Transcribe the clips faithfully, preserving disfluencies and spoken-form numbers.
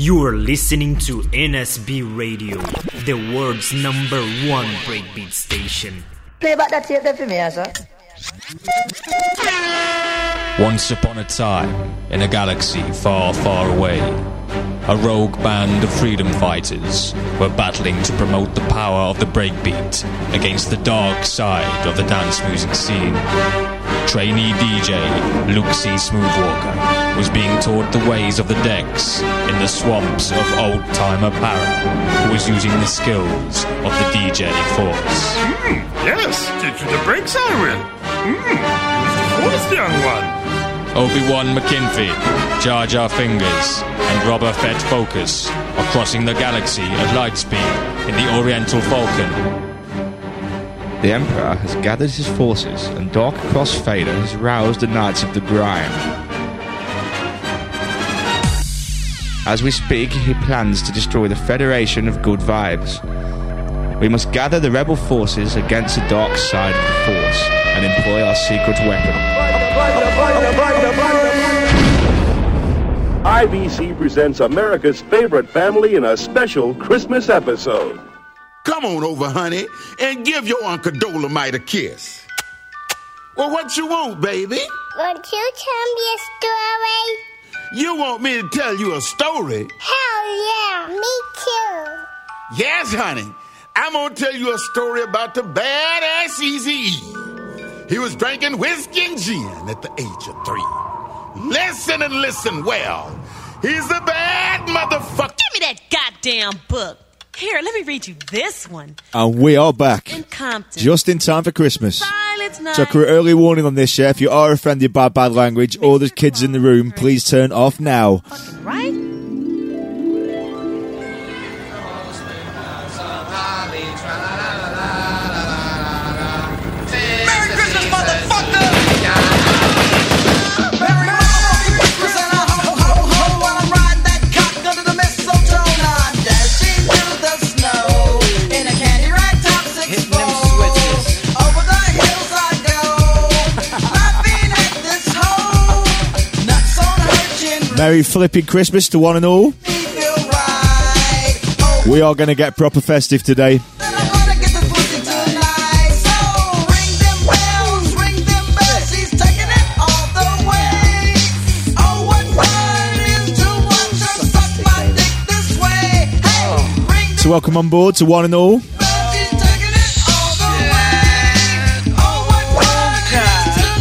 You are listening to N S B Radio, the world's number one breakbeat station. Play back that tape there for me, sir. Once upon a time, in a galaxy far, far away, a rogue band of freedom fighters were battling to promote the power of the breakbeat against the dark side of the dance music scene. Trainee D J Luxie Smoothwalker was being taught the ways of the decks in the swamps of old-timer Para, who was using the skills of the D J Force. Mm, yes, did you the break siren? Mm, who's the young one? Obi Wan Kenobi, Jar Jar Fingers, and Robber Fed Focus are crossing the galaxy at light speed in the Oriental Falcon. The Emperor has gathered his forces, and Dark Cross Vader has roused the Knights of the Grime. As we speak, he plans to destroy the Federation of Good Vibes. We must gather the rebel forces against the dark side of the Force and employ our secret weapon. I B C presents America's favorite family in a special Christmas episode. Come on over, honey, and give your Uncle Dolomite a kiss. Well, what you want, baby? Won't you tell me a story? You want me to tell you a story? Hell yeah, me too. Yes, honey. I'm going to tell you a story about the badass Eazy-E. He was drinking whiskey and gin at the age of three. Listen and listen well. He's a bad motherfucker. Give me that goddamn book. Here, let me read you this one. And we are back. In Compton. Just in time for Christmas. So, for early warning on this, yeah, if you are offended by bad language or there's kids in the room, please turn off now. Right? Merry Christmas, motherfucker! Merry Christmas and a ho, ho, ho, while I'm riding that cock under the mistletoe. I'm dancing through the snow in a candy rag top six bowl. Over the hills I go, laughing at this hole. Nuts on her chin. Merry flipping Christmas to one and all. We are going to get proper festive today. So welcome on board to one and all.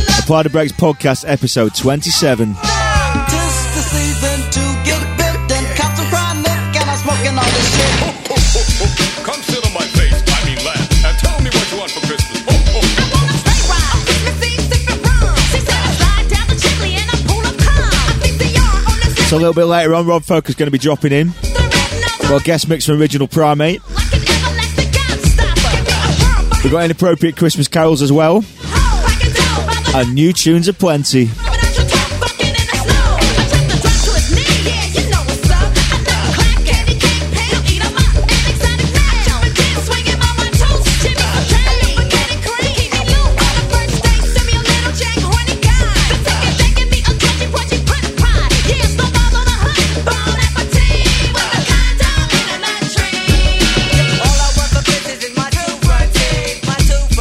The Party Breaks podcast episode twenty-seven. So a little bit later on, Rob Folk is going to be dropping in. Well, guest mix from Original Primate. We've got inappropriate Christmas carols as well. And new tunes aplenty.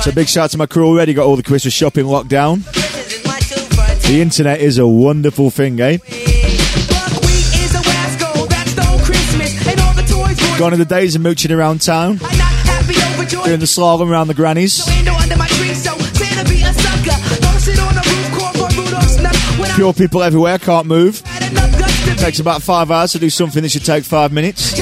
So big shout out to my crew already, got all the Christmas shopping locked down. The internet is a wonderful thing, eh? Gone are the days of mooching around town, doing the slalom around the grannies. Pure people everywhere, can't move. It takes about five hours to do something that should take five minutes.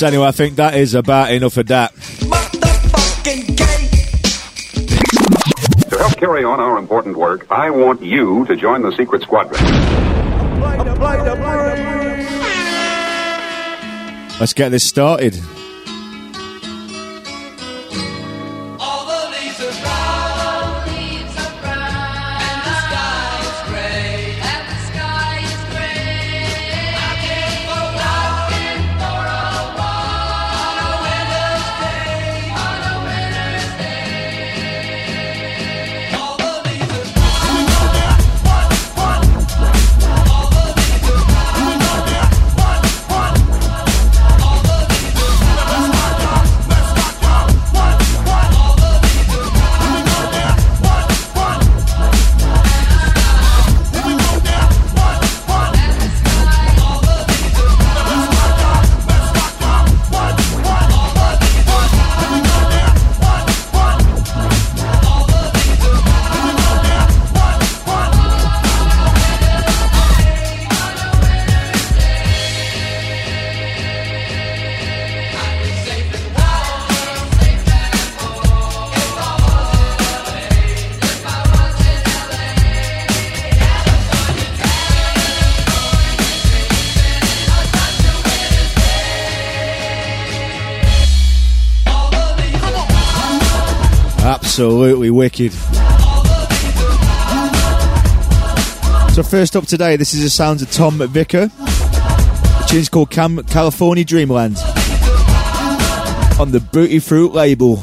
So anyway, I think that is about enough of that. To help carry on our important work, I want you to join the secret squadron. Let's get this started. Absolutely wicked. So first up today, this is the sounds of Tom McVicar. The tune's called Cam- California Dreamland on the Booty Fruit label.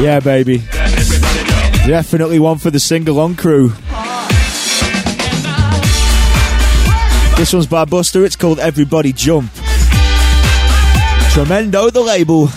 Yeah, baby. Definitely one for the sing-along crew. This one's by Buster. It's called Everybody Jump. Tremendo, the label.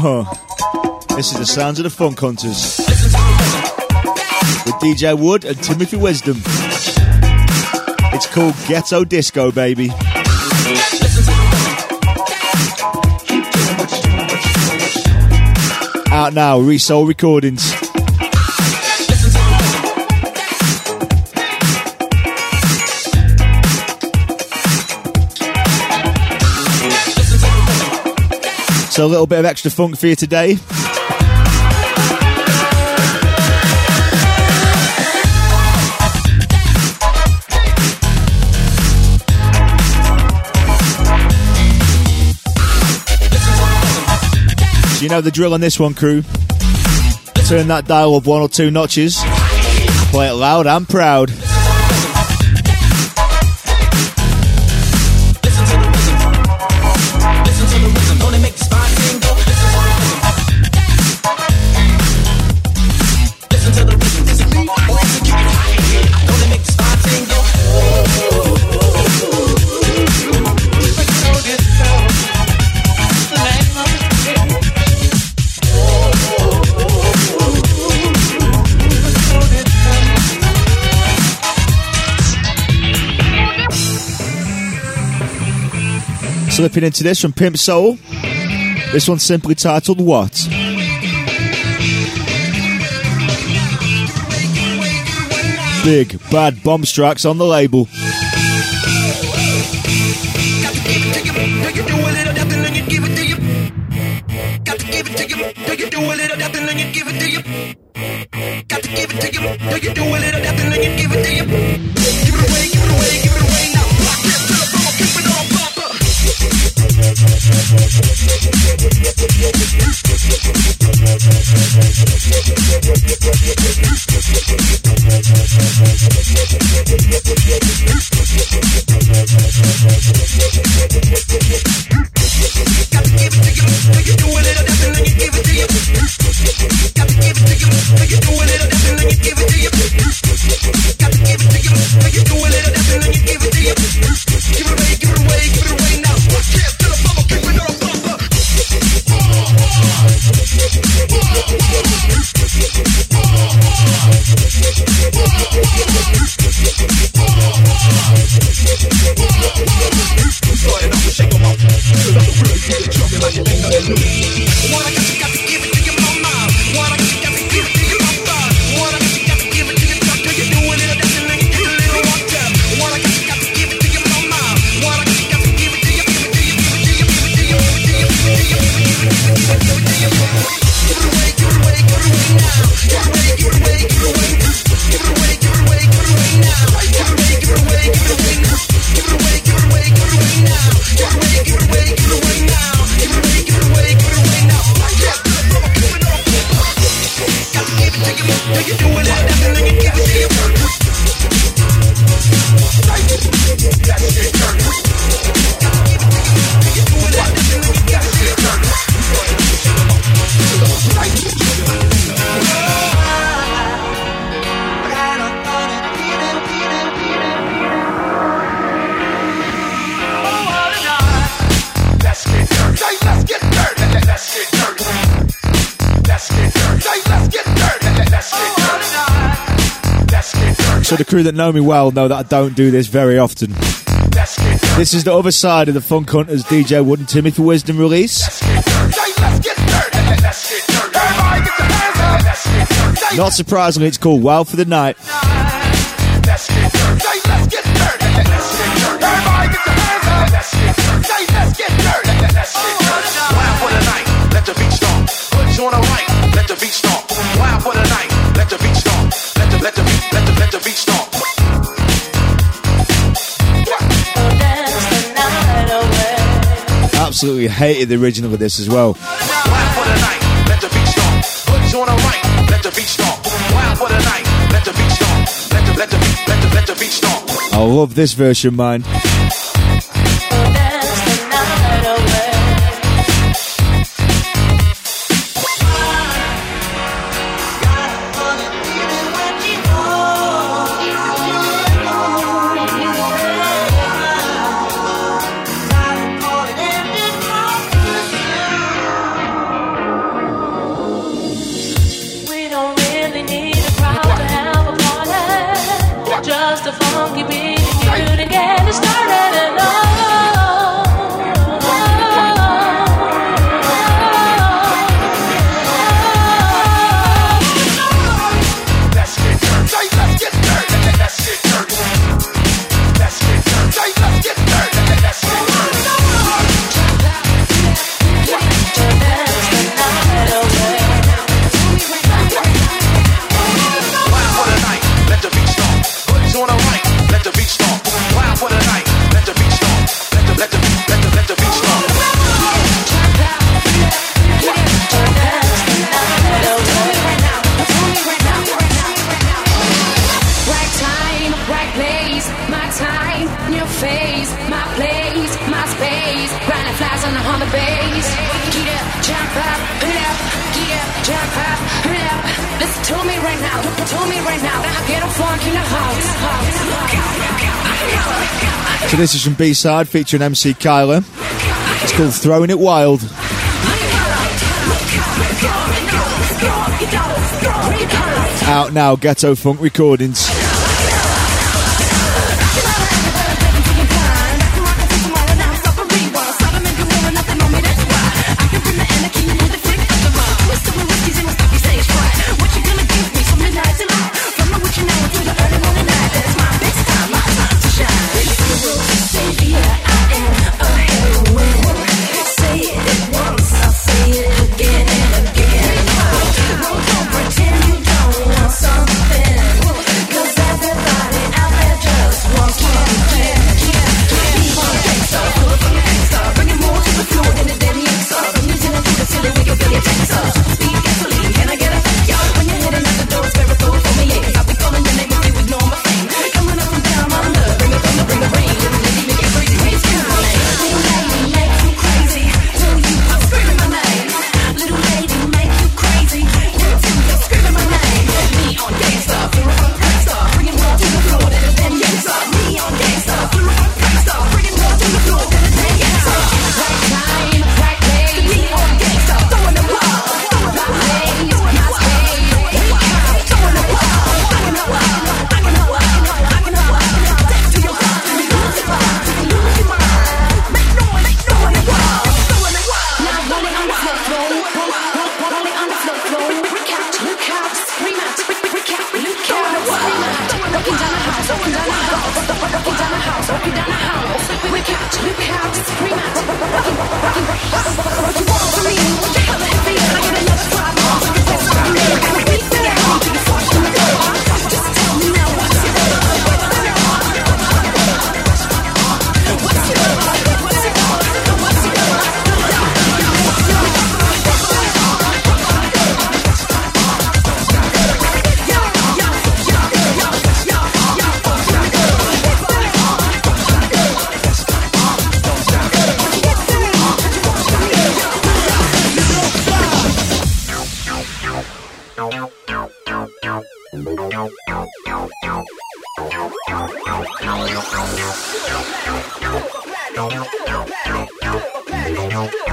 Uh-huh. This is the sounds of the Funk Hunters with D J Wood and Timothy Wisdom. It's called Ghetto Disco, baby. Out now, ReSoul Recordings. So a little bit of extra funk for you today. So you know the drill on this one, crew. Turn that dial up one or two notches. Play it loud and proud. Slipping into this from Pimpsoul. This one's simply titled What? Big Bad Bomb Strikes on the label. So the crew that know me well know that I don't do this very often. This is the other side of the Funk Hunters D J Wood and Timothy Wisdom release. Not surprisingly, it's called Wild for the Night. Wild for the night, let the beat stomp. Put you on a right, let the beat stomp. Wild for the night, let the beat stomp. Let the, let the beat, let the, let the beat stomp. Absolutely hated the original of this as well. Wild for the night, let the beat stomp. Put you on a right, let the beat stomp. Wild for the night, let the beat stomp. Let the, let the beat, let the, let the beat stomp. I love this version, mine. to me right now, to me right now. I get a funk in the house. So this is from B-Side featuring M C Kyla. It's called Throwing It Wild. Out now, Ghetto Funk Recordings.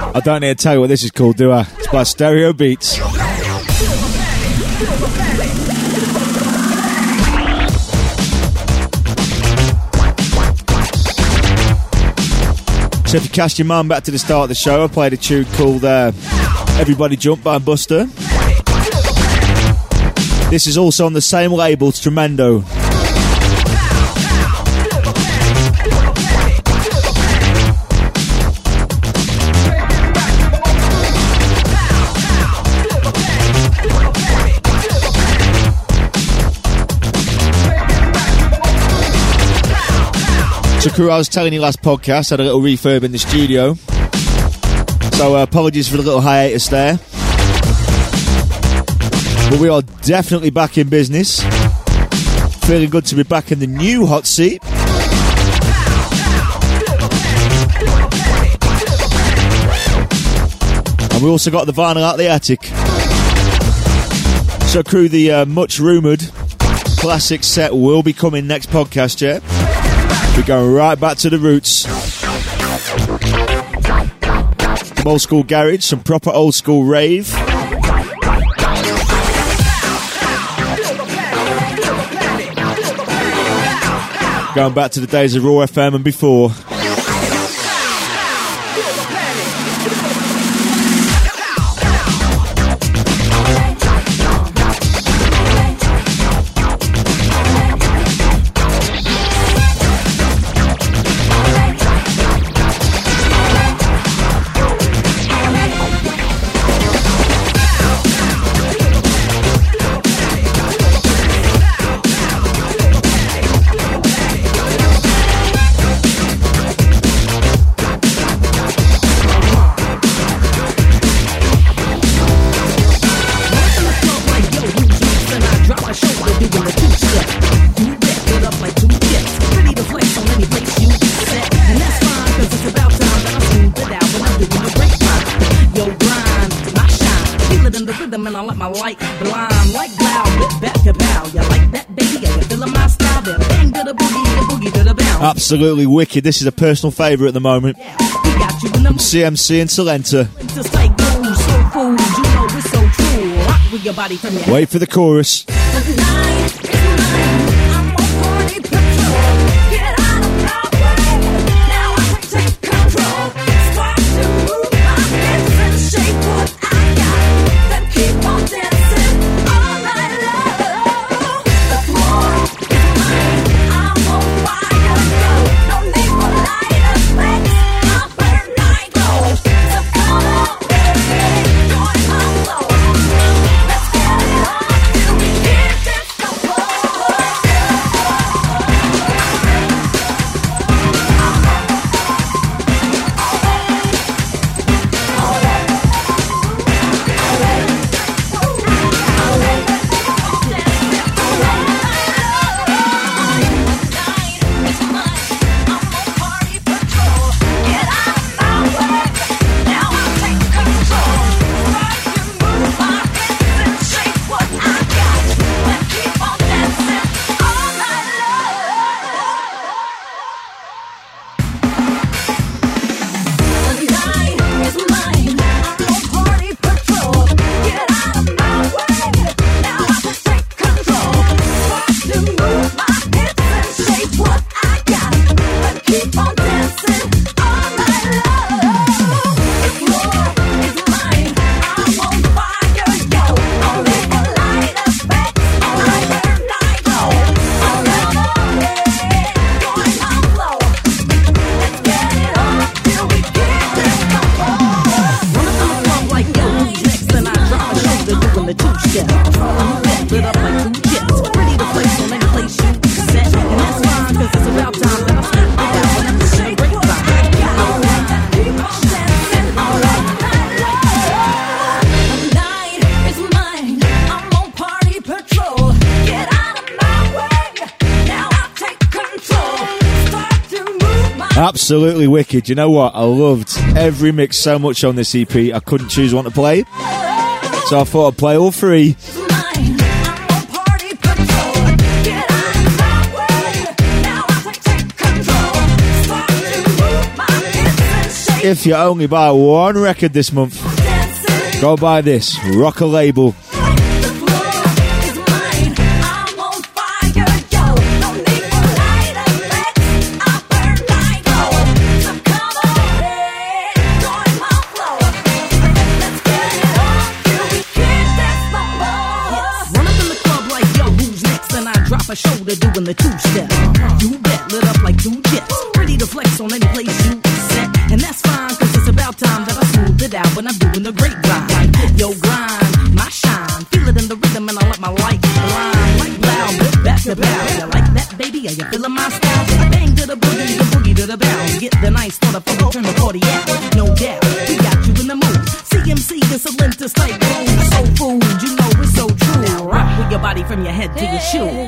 I don't need to tell you what this is called, do I? It's by Stereo Beats. So if you cast your mind back to the start of the show, I played a tune called uh, Everybody Jump by Buster. This is also on the same label, it's Tremendo. So crew, I was telling you last podcast, I had a little refurb in the studio. So uh, apologies for the little hiatus there. But we are definitely back in business. Feeling good to be back in the new hot seat. And we also got the vinyl out of the attic. So crew, the uh, much rumoured classic set will be coming next podcast, yeah? We're going right back to the roots. Some old school garage, some proper old school rave. Going back to the days of Raw F M and before. rhythm and I let my light blind like loud, whip back your bow. You like that, baby? Yeah, you feelin' my style? Then bang to the boogie, the boogie to the bounce. Absolutely wicked. This is a personal favourite at the moment. Yeah, we got you in the C M C and Salenta. Wait for the chorus. Absolutely wicked. You know what? I loved every mix so much on this E P, I couldn't choose one to play. So I thought I'd play all three. If you only buy one record this month, go buy this. Rock a label. The two-step, you bet, lit up like two jets, ready to flex on any place you set, and that's fine, cause it's about time that I smooth it out when I'm doing the great grind, like, yo, grind, my shine, feel it in the rhythm and I let my light blind, like loud, whip back to bow, you like that, baby, are you feeling my style, yeah, bang to the boogie, the boogie to the bounce, get the nice thought up, turn the party out, no doubt, we got you in the mood, C M C, this Atlantis like boom, so food, you know it's so true, now rock with your body from your head to your shoes.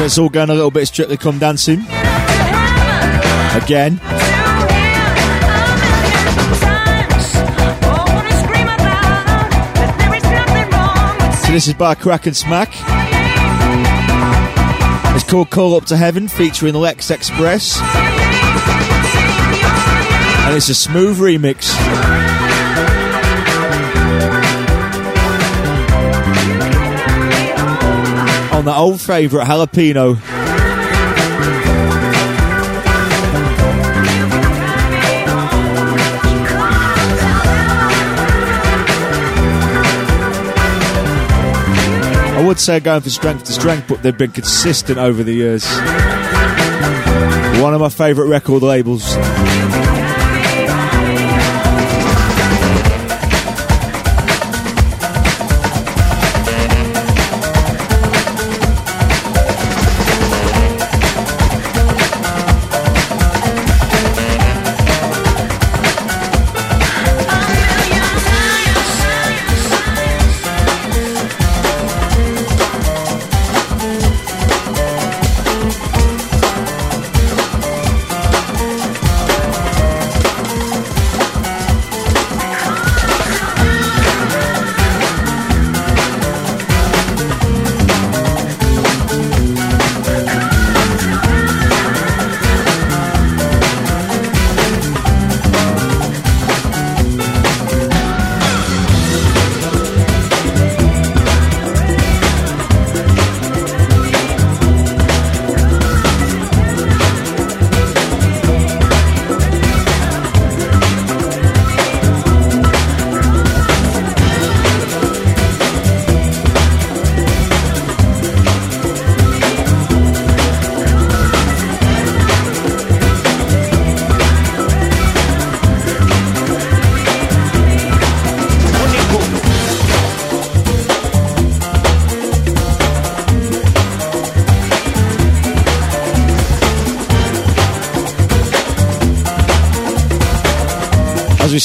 So it's all going a little bit Strictly Come Dancing again. So this is by Crack and Smack. It's called Call Up to Heaven, featuring Lex Express, and it's a Smoove remix. On that old favourite, Jalapeno. I would say going from strength to strength, but they've been consistent over the years. One of my favourite record labels.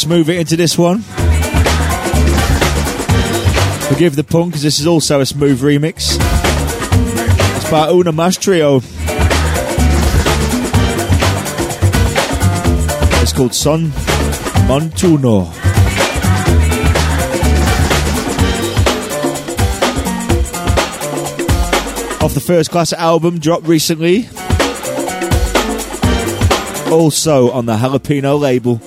Move it into this one. Forgive the pun, because this is also a Smoove remix. It's by Una Mas Trio. It's called Son Montuno. Off the First Class album, dropped recently. Also on the Jalapeno label.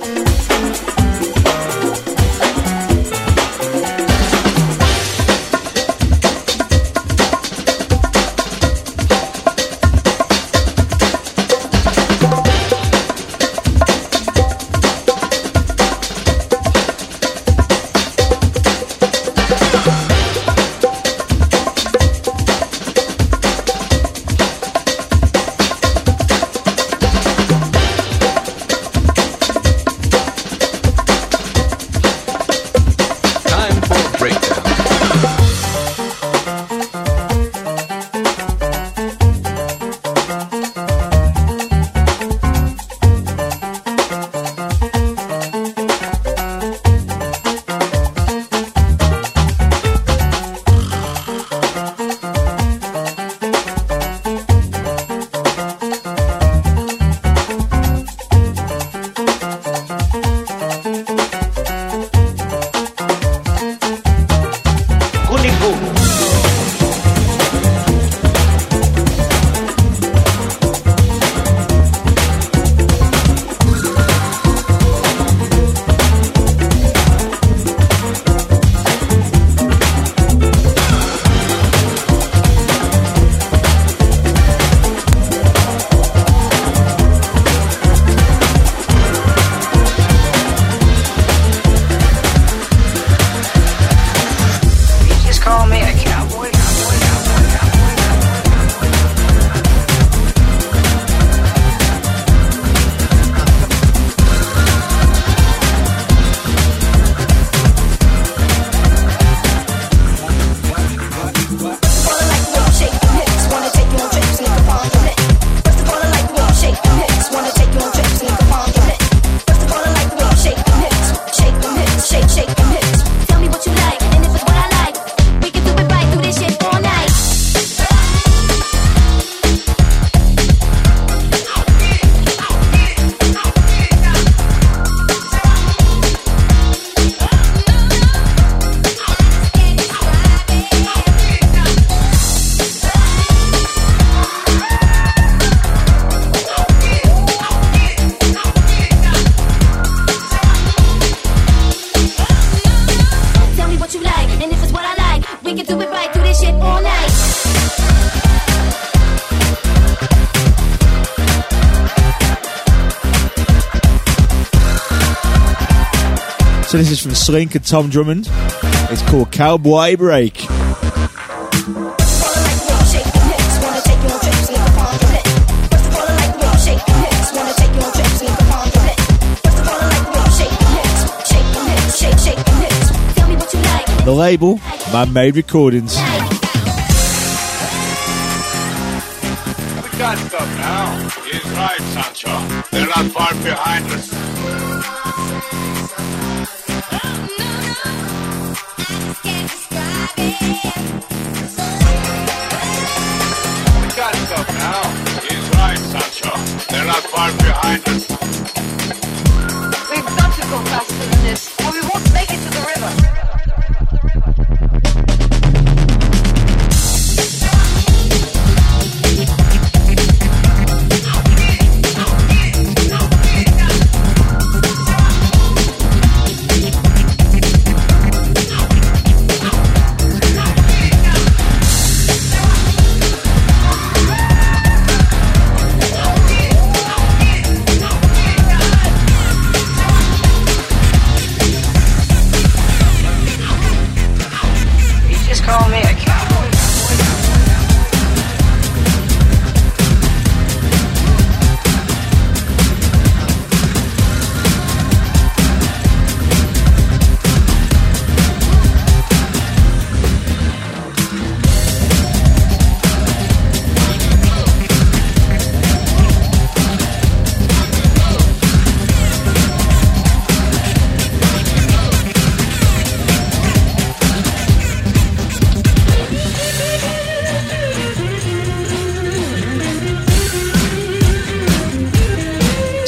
So this is from Slink and Tom Drummond. It's called Cowboy Break. The label, Man Made Recordings. We got them now. He's right, Sancho. They're not far behind us. We got them now. He's right, Sancho. They're not far behind us. We've got to go faster than this, or we won't make it to the river.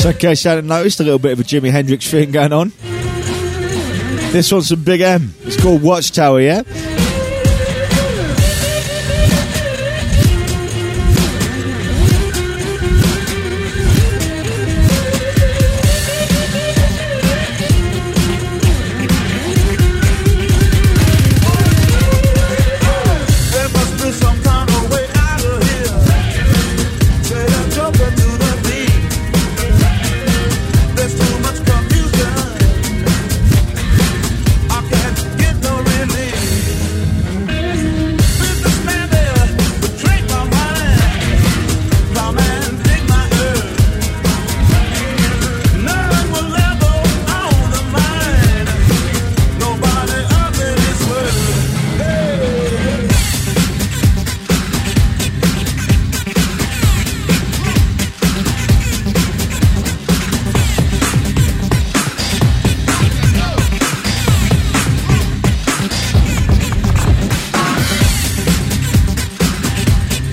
In case you hadn't noticed, a little bit of a Jimi Hendrix thing going on. This one's from Big M. It's called Watchtower, yeah?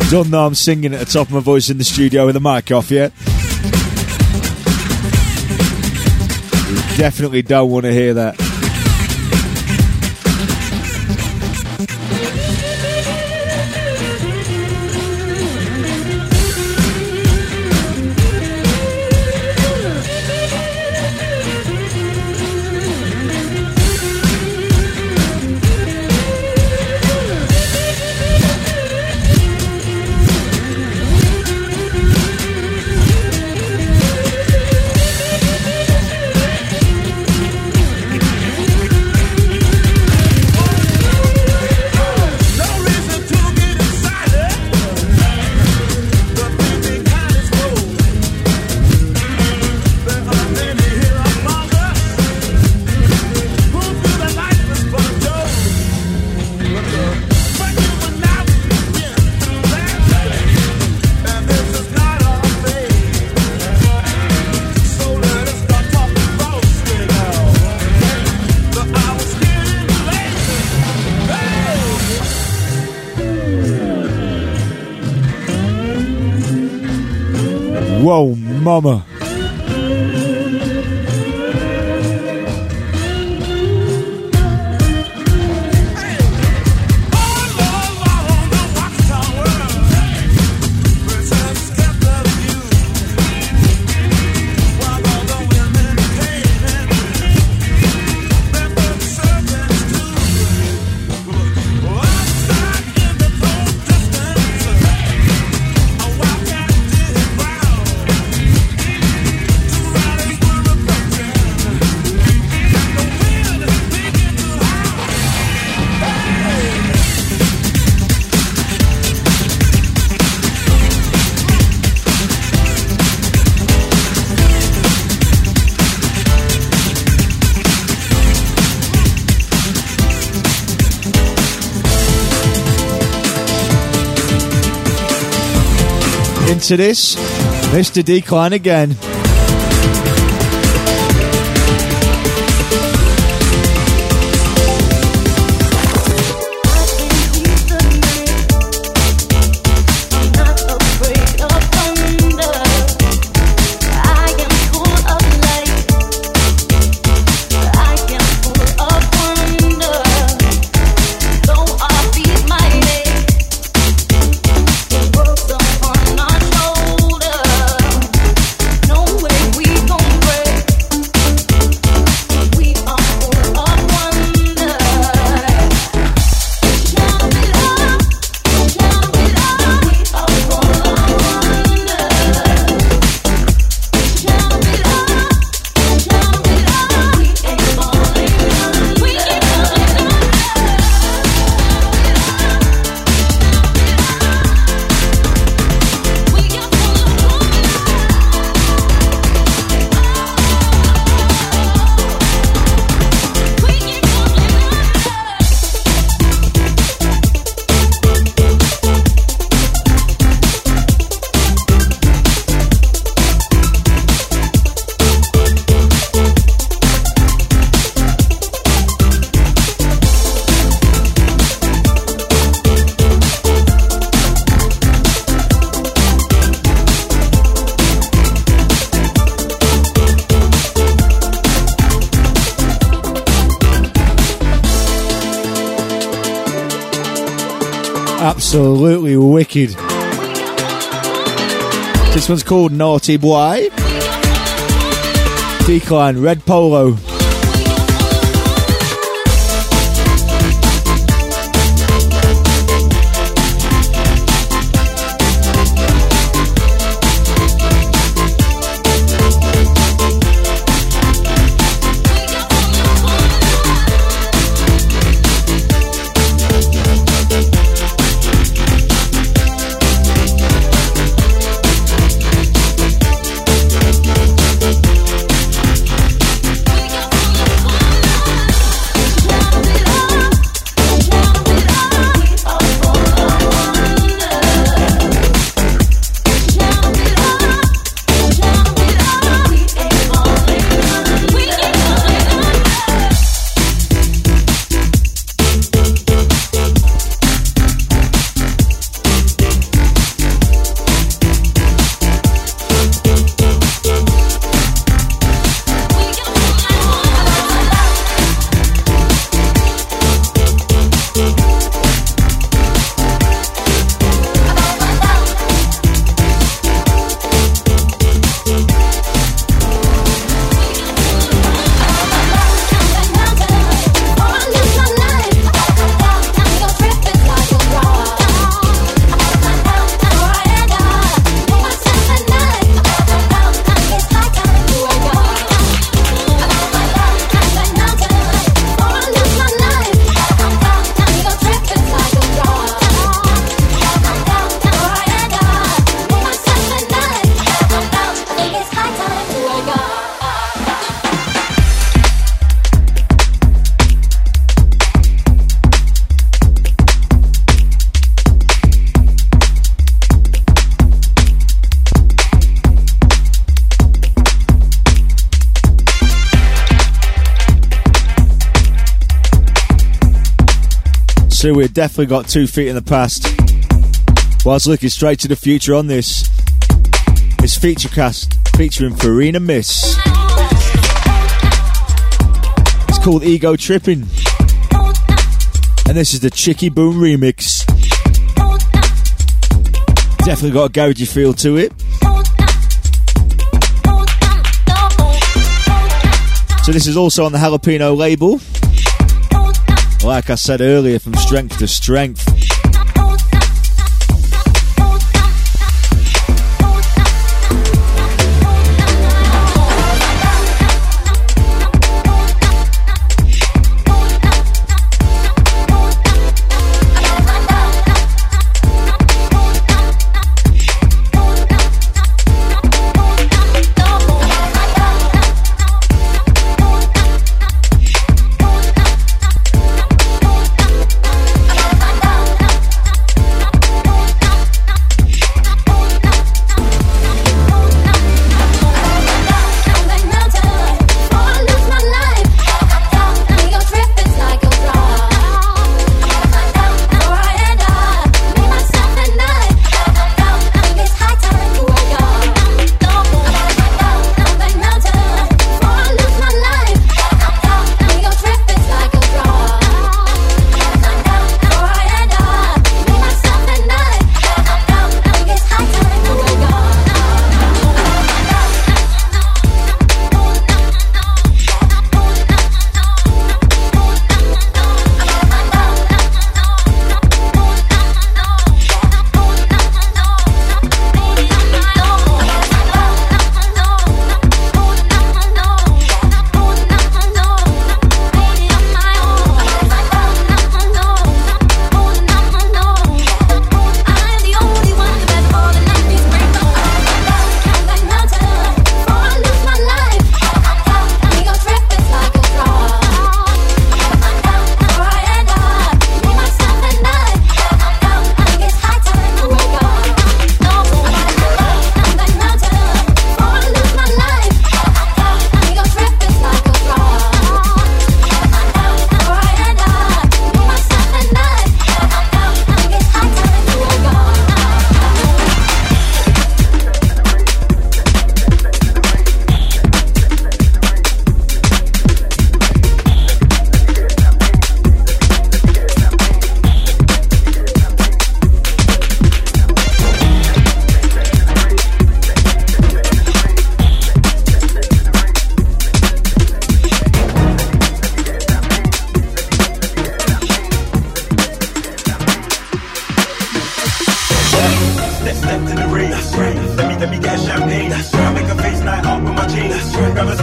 Don't know I'm singing at the top of my voice in the studio with the mic off yet. You definitely don't want to hear that. Whoa, mama. into this. Mister Deekline again. Absolutely wicked. This one's called Naughty Boy. Deekline, Red Polo. So we've definitely got two feet in the past whilst looking straight to the future on this. It's Feature Cast featuring Farina Miss. It's called Ego Tripping. And this is the Chicky Boom remix. Definitely got a garagey feel to it. So this is also on the Jalapeno label. Like I said earlier, from strength to strength.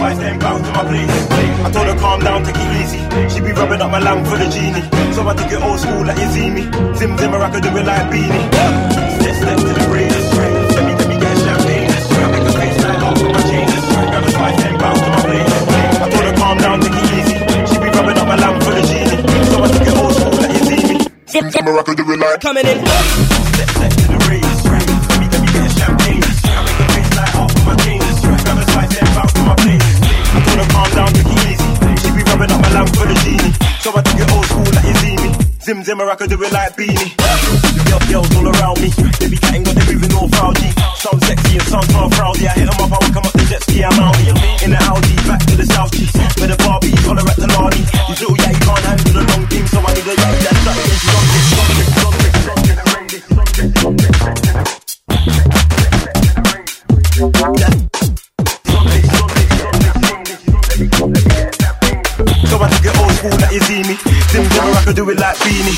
five, ten pounds to my place. I told her calm down, take it easy. She be rubbing up my lamp for the genie. So I take it old school like you see me. Zim zimmer, I could do it like Beanie. Six steps to the brain, that's right. Let me, let me get champagne, that's right. Make a face like off with my chain, that's right. Grab a five, ten pounds to my place. I told her calm down, take it easy. She be rubbing up my lamp for the genie. So I take it old school like you see me. Zim zimmer, I could do it like coming in. Six steps to the brain, that's right. Let me, let me get champagne, that's right. Make a face like off with my chain, that's right. Grab a five, ten pounds to my place. I told her calm down, take it easy. She be rubbing up my lamp for the genie. So I take it old school like you see me. Zim zimmer, I could do it like Beanie. Yo, girls all around me. Baby cat ain't got the moving all frowdy. Some sexy and some far frowdy. I hit them up, I will come up the jet ski, I'm out here. In the Audi, back to the South Cheese. With a Barbie, collar at the Lardy. These little yeah, you can't handle the long thing. So I need a yeah, that's like this. So I took it old school, that you see me. Zim zimmer, I could do it like Beanie.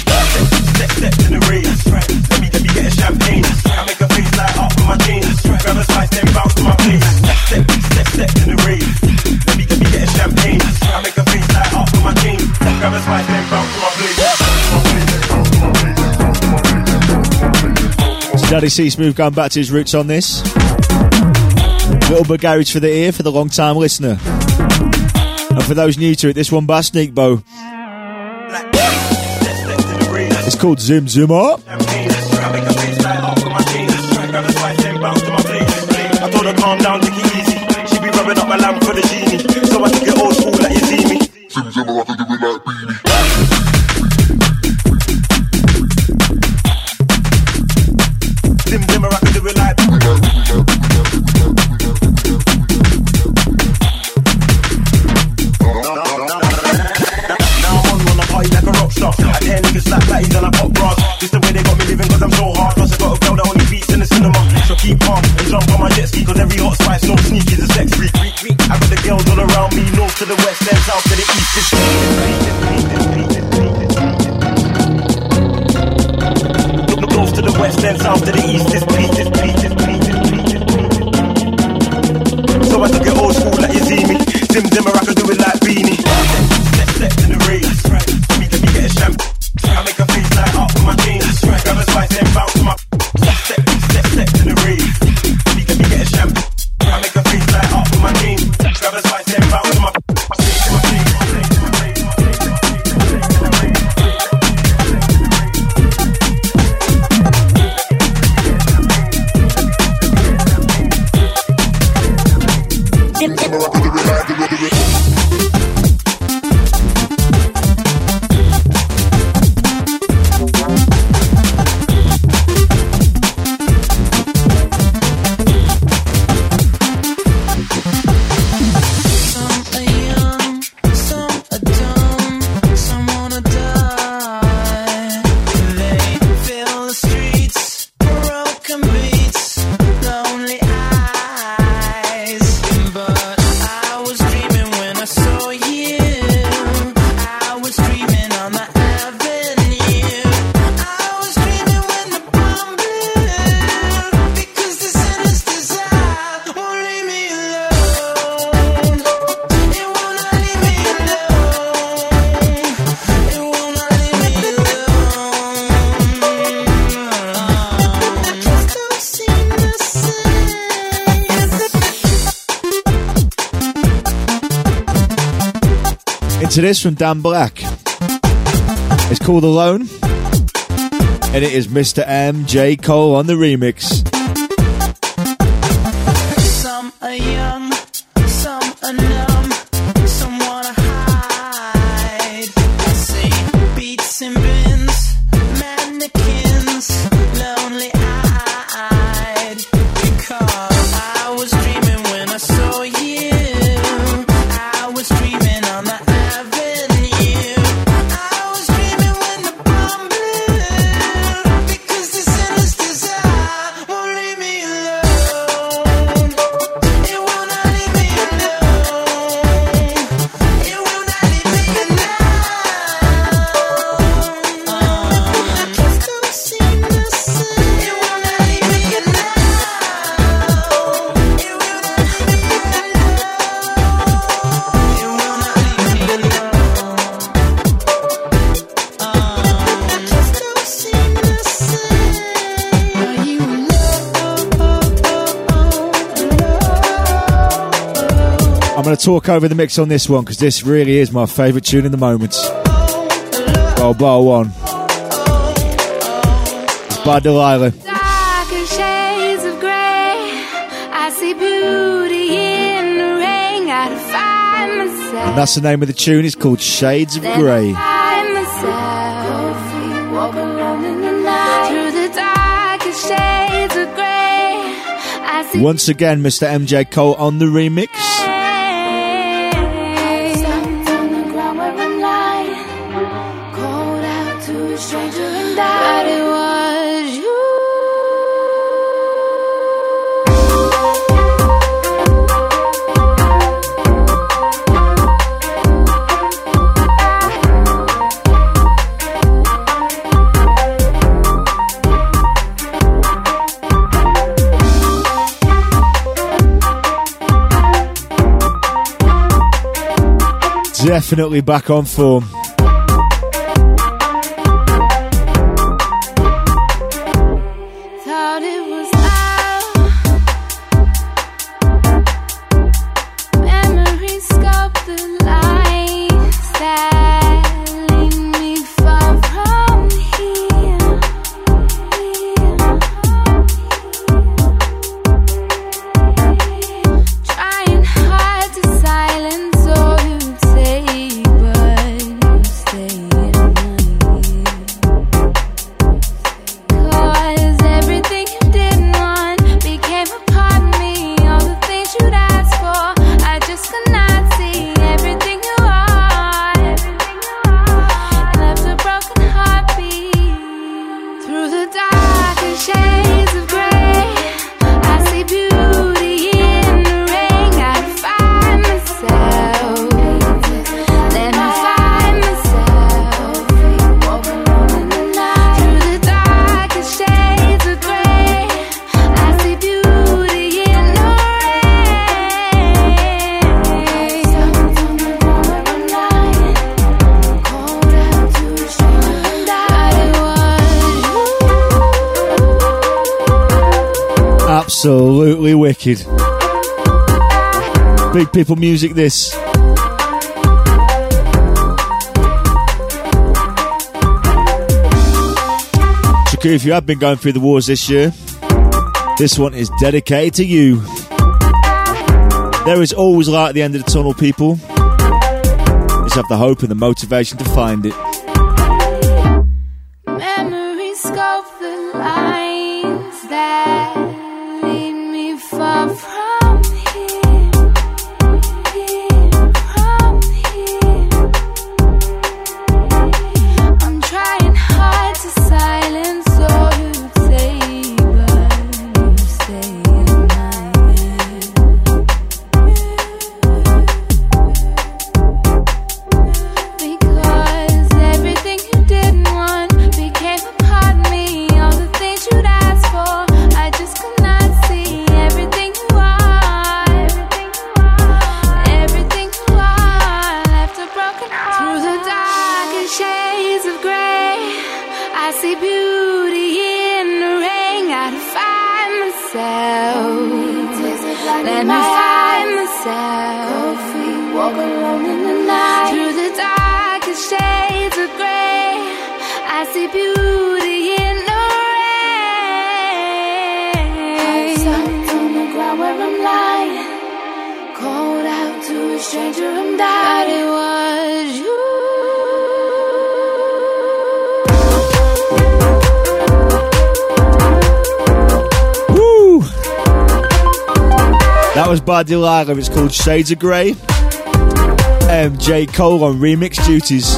Steps in the race, right. Let me, let me get a champagne. I make a face like off with my chain. Grab a spice, then bounce to my place. Step, step, step in the race. Let me, let me get a champagne. I make a face like off with my chain. Grab a spice, then bounce to my place. Daddy C Smoove going back to his roots on this. Little bit garage for the ear for the long time listener, and for those new to it, this one by Sneakbo. It's called Zim Zimmer. I told her calm down, take it easy. She be rubbing up my lamp for the genie. So I took it old school like you see me. Zim Zimmer, I think it be like Beanie. Zim Zimmer, I could do it like Beanie. Now I'm on, on the party like a rock star. I tear niggas like patties and I pop bras. Just the way they got me living cause I'm so hard. Plus I got a girl that only beats in the cinema. So keep calm and jump on my jet ski. Cause every hot spice, no sneak is a sex freak. I got the girls all around me. North to the west, then south to the east. It's North to the west, then south to the east. It's bleak, it's bleak, it's bleak, it's bleak, it's bleak. So I took it old school like you see me. Zim Zimmer, I could do it like Beanie. Step, step in the rain. Let me, let me get a champagne. I make a face like up with my jeans. Grab a spice and bounce to my step, step, step in the rain. Let me, let me get a shampoo. I make a face like up with my jeans. Grab a spice and bounce to my to this from Dan Black. It's called Alone, and it is Mister M J Cole on the remix. Some are young, some are numb, some wanna hide. I see beats and bins, mannequins, lonely eyed. Because I was dreaming when I saw you. I was dreaming on the talk over the mix on this one, because this really is my favourite tune in the moment. Well, bar one. It's by Delilah. Dark and shades of grey, I see beauty in the rain, gotta find myself. And that's the name of the tune, it's called Shades of Grey. Once again, Mister M J Cole on the remix. Definitely back on form. Absolutely wicked. Big people music, this. So if you have been going through the wars this year, this one is dedicated to you. There is always light at the end of the tunnel, people. Just have the hope and the motivation to find it. By Delilah, it's called Shades of Grey. M J Cole on remix duties.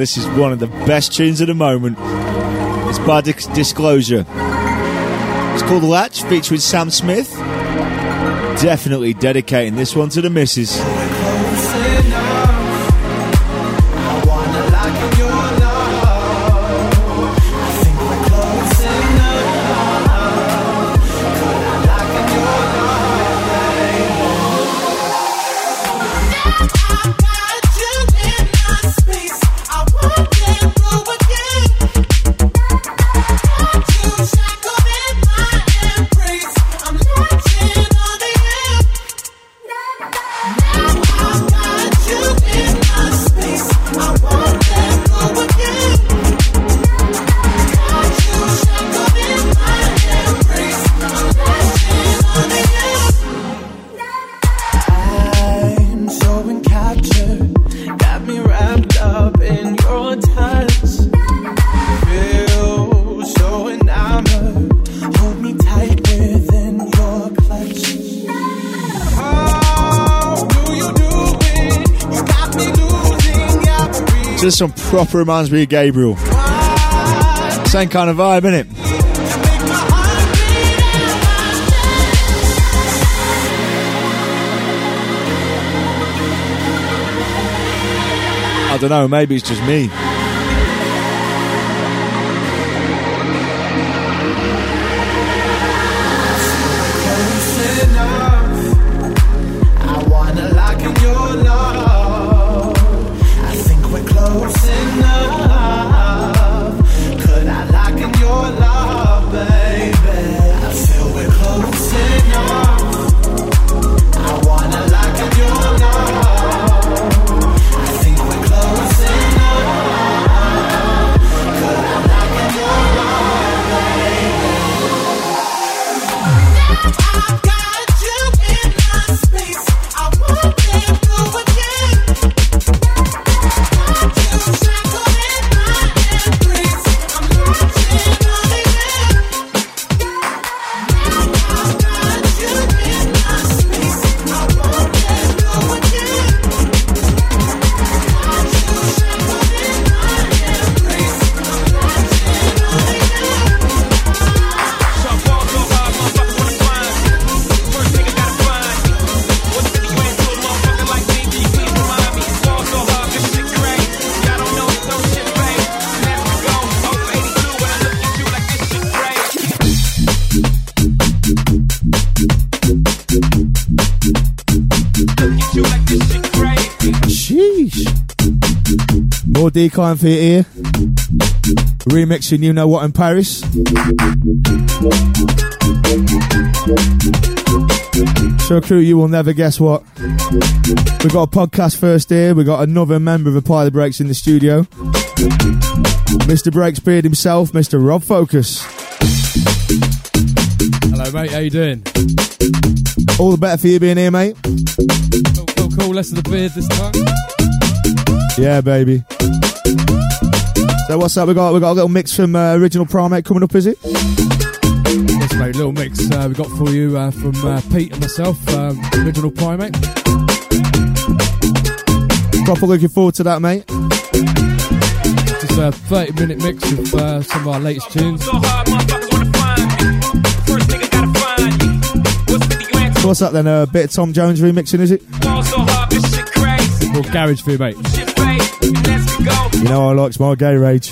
This is one of the best tunes at the moment. It's by Dis- Disclosure. It's called Latch, featuring Sam Smith, definitely dedicating this one to the missus. Some proper reminds me of Gabriel. Same kind of vibe, innit? I don't know, maybe it's just me. Deekline for your ear, remixing You Know What in Paris. So crew, you will never guess what. We've got a podcast first here, we've got another member of the Party Breaks in the studio, Mister Breaksbeard himself, Mister Rob Focus. Hello mate, how you doing? All the better for you being here mate. Cool, cool, cool, less of the beard this time. Yeah baby. So what's up? We got we got a little mix from uh, Original Primate coming up, is it? Yes, mate. Little mix uh, we got for you uh, from uh, Pete and myself. Um, Original Primate. Proper looking forward to that, mate. It's a thirty-minute mix of uh, some of our latest tunes. So what's up then? A bit of Tom Jones remixing, is it? More garage for you, mate. You know I likes my gay rage.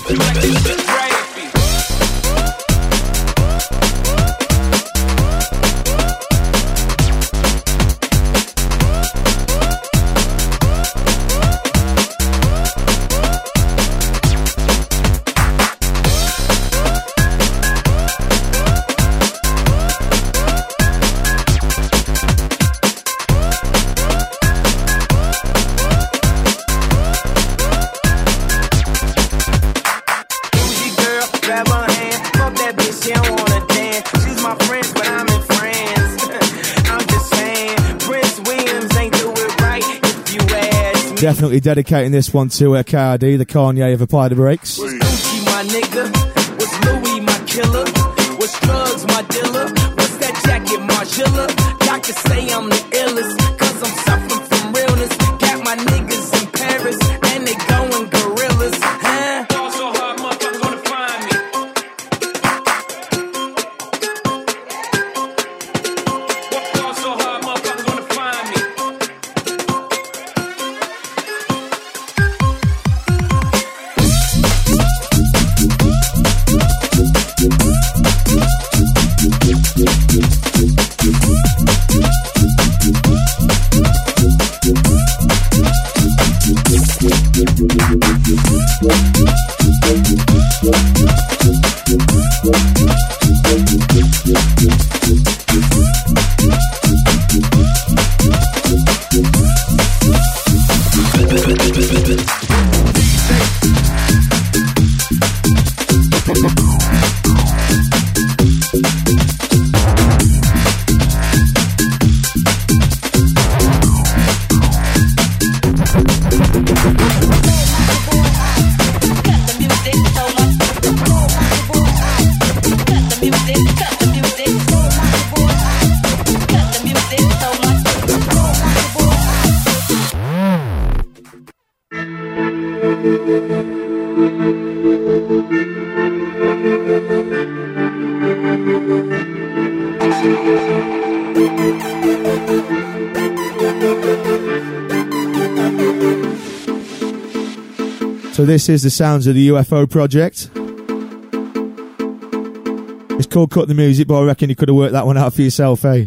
Definitely dedicating this one to uh, K R D, the Kanye of Party Breaks. Was Gucci my nigga? Was Louis my killer? Was drugs my dealer? Was that jacket Margilla? Doctors say I'm the illest, cause I'm suffering from realness. Got my niggas in Paris, and they going gorillas, huh? Y'all so hard, motherfuckers wanna find me. Y'all so hard, motherfuckers. So this is the sounds of the U F O Project. It's called Cut the Music, but I reckon you could have worked that one out for yourself, eh?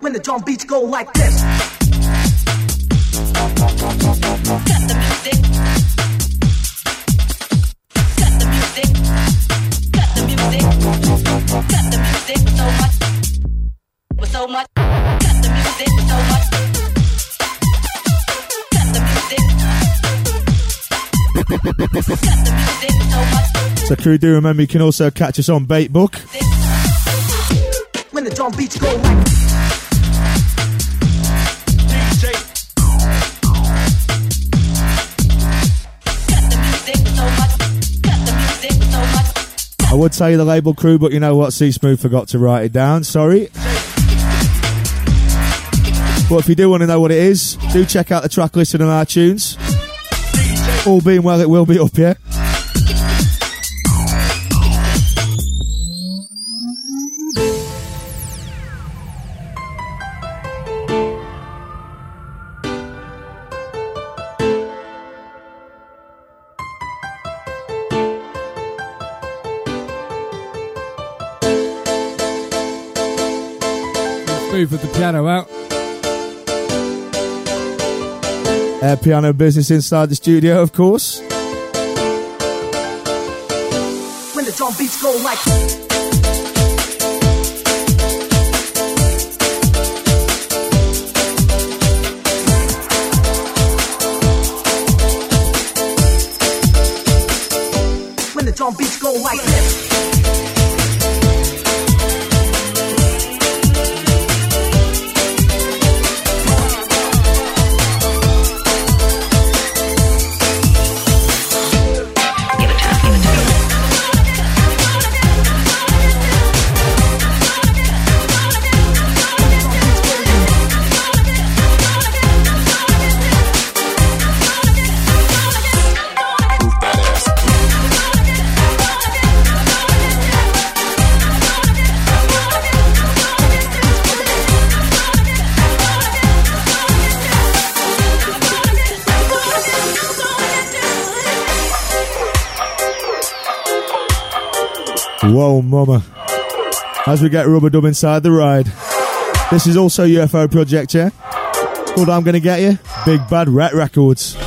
When the drum beats go like this, cut the music, cut the music, cut the music, cut the music with so much, with so much, cut the music with so much, cut the music, cut the music with so much. So crew, do remember you can also catch us on Baitbook. When the drum beats go like this. I would tell you the label crew, but you know what? C Smoove forgot to write it down. Sorry. But if you do want to know what it is, do check out the track listing on iTunes. All being well, it will be up here. With the piano out. Air piano business inside the studio, of course. When the drum beats go like this. When the drum beats go like this. Whoa, mama. As we get rubber dub inside the ride. This is also U F O Project, yeah? Called I'm Gonna Get You, Big Bad Rat Records.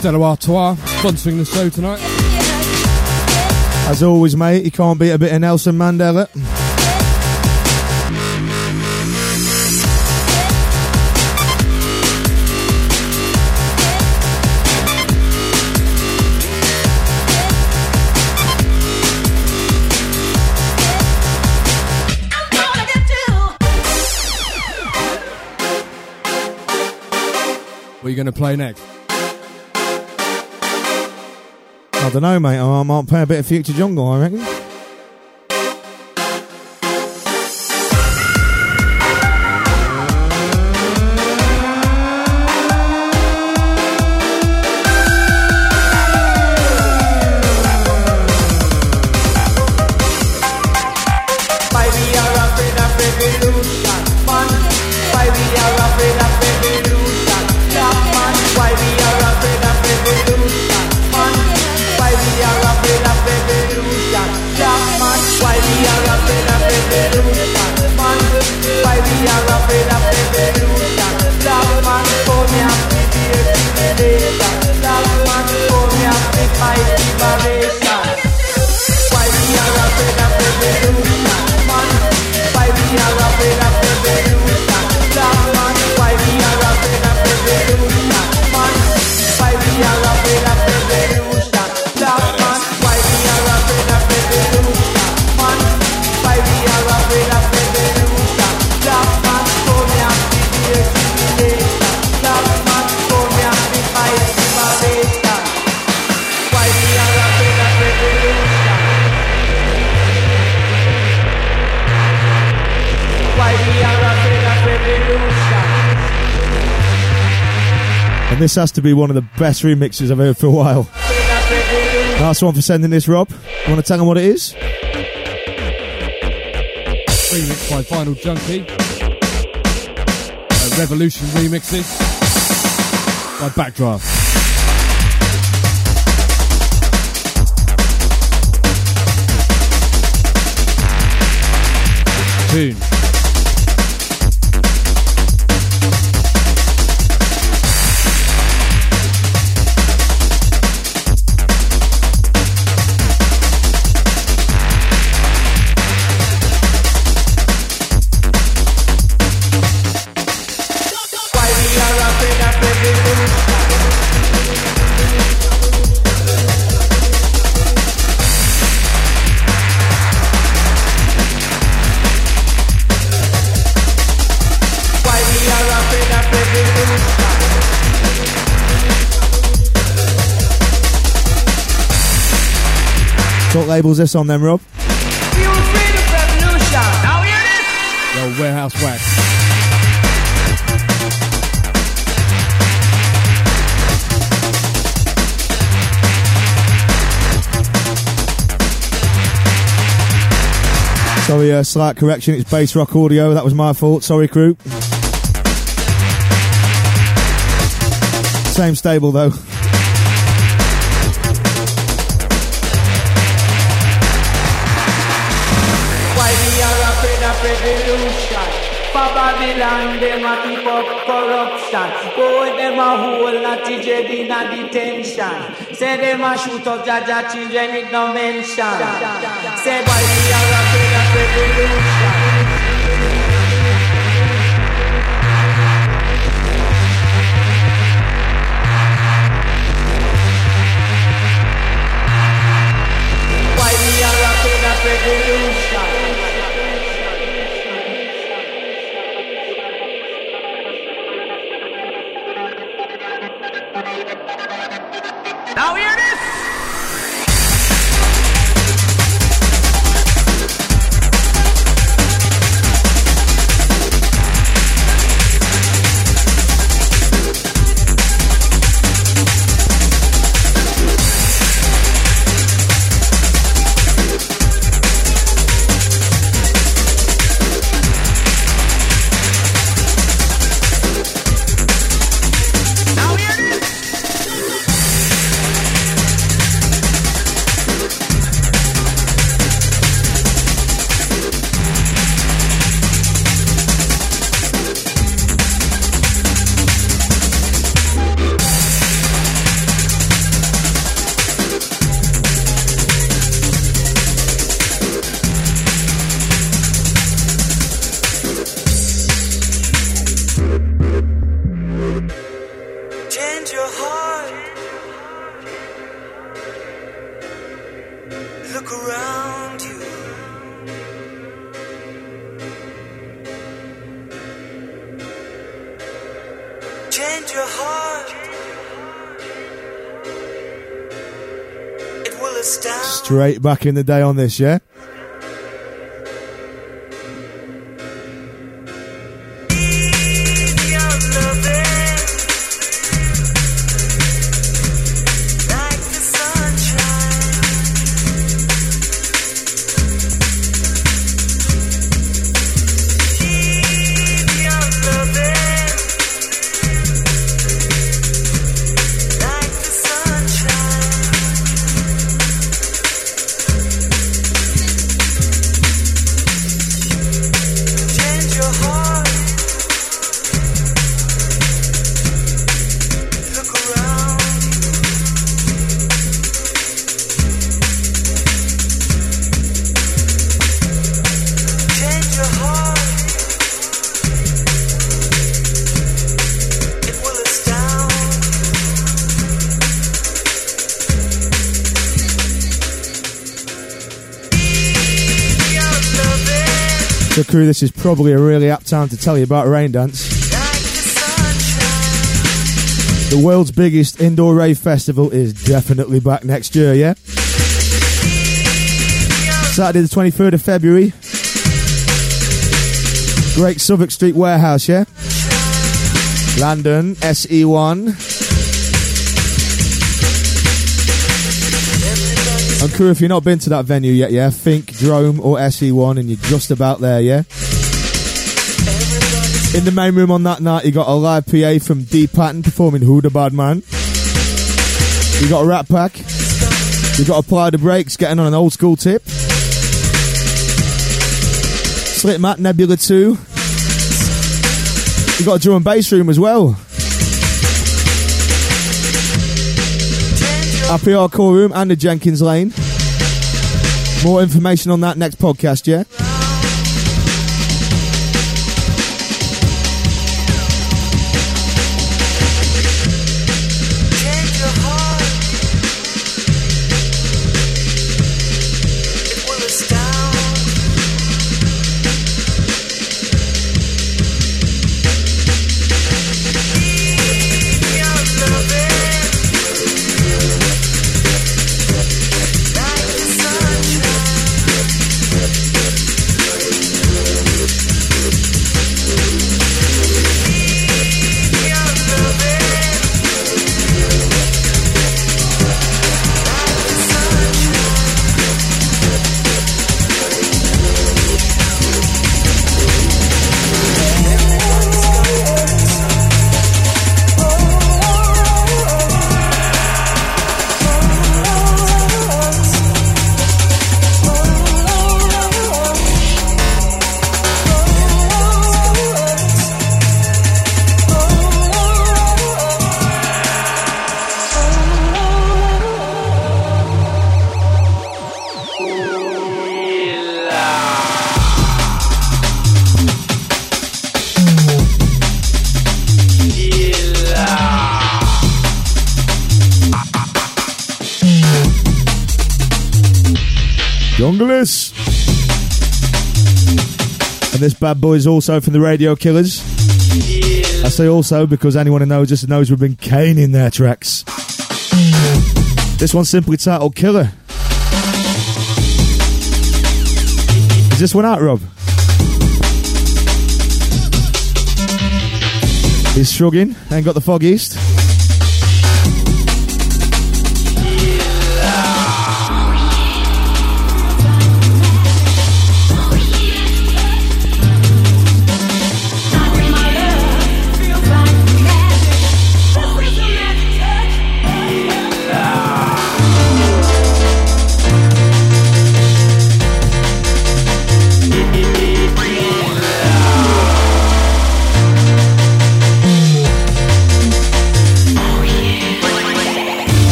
Stella Artois sponsoring the show tonight. As always, mate, you can't beat a bit of Nelson Mandela. What are you going to play next? I don't know, mate. I might play a bit of Future Jungle, I reckon. This has to be one of the best remixes I've heard for a while. Last one for sending this, Rob. You want to tell them what it is? Remixed by Vinyl Junkie. Uh, Revolution remixes by Backdraft. Tune. What label's this on then, Rob? We will free the revolution. Now hear this? Yo, Warehouse Wax. Sorry, uh, slight correction. It's Bass Rock Audio. That was my fault. Sorry, crew. Same stable though. Babylon, them a keep up corruption. Oh, them a hold a T J in a detention. Say them a shoot up Jar Jar children with no mention. Say why we are afraid of revolution. Why we are afraid of revolution. Change your heart. Straight back in the day on this, yeah? Crew, this is probably a really apt time to tell you about Raindance, the world's biggest indoor rave festival is definitely back next year, yeah? Saturday the twenty-third of February, Great Southwark Street Warehouse, yeah? London, S E one. And crew, if you're not been to that venue yet, yeah, think Drome or S E one and you're just about there, yeah? In the main room on that night, you got a live P A from D Patton performing Who the Bad Man. You got a Rat Pack. You got a Party Breaks getting on an old school tip. Slit Mat, Nebula two. You got a drum and bass room as well. Happy Hardcore Room and the Jenkins Lane. More information on that next podcast, yeah? Bad boys also from the Radio Killers. I say also because anyone who knows us knows we've been caning their tracks. This one's simply titled Killer. Is this one out, Rob? He's shrugging, ain't got the fog east.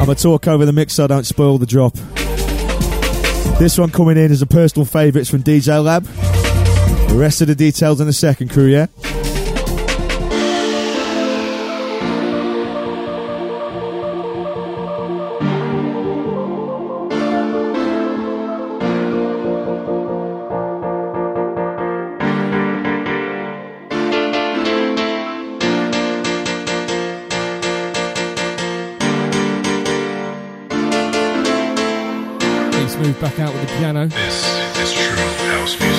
I'm going to talk over the mix so I don't spoil the drop. This one coming in as a personal favourite from D J Lab. The rest of the details in a second, crew, yeah? Back out with the piano. This is true house music.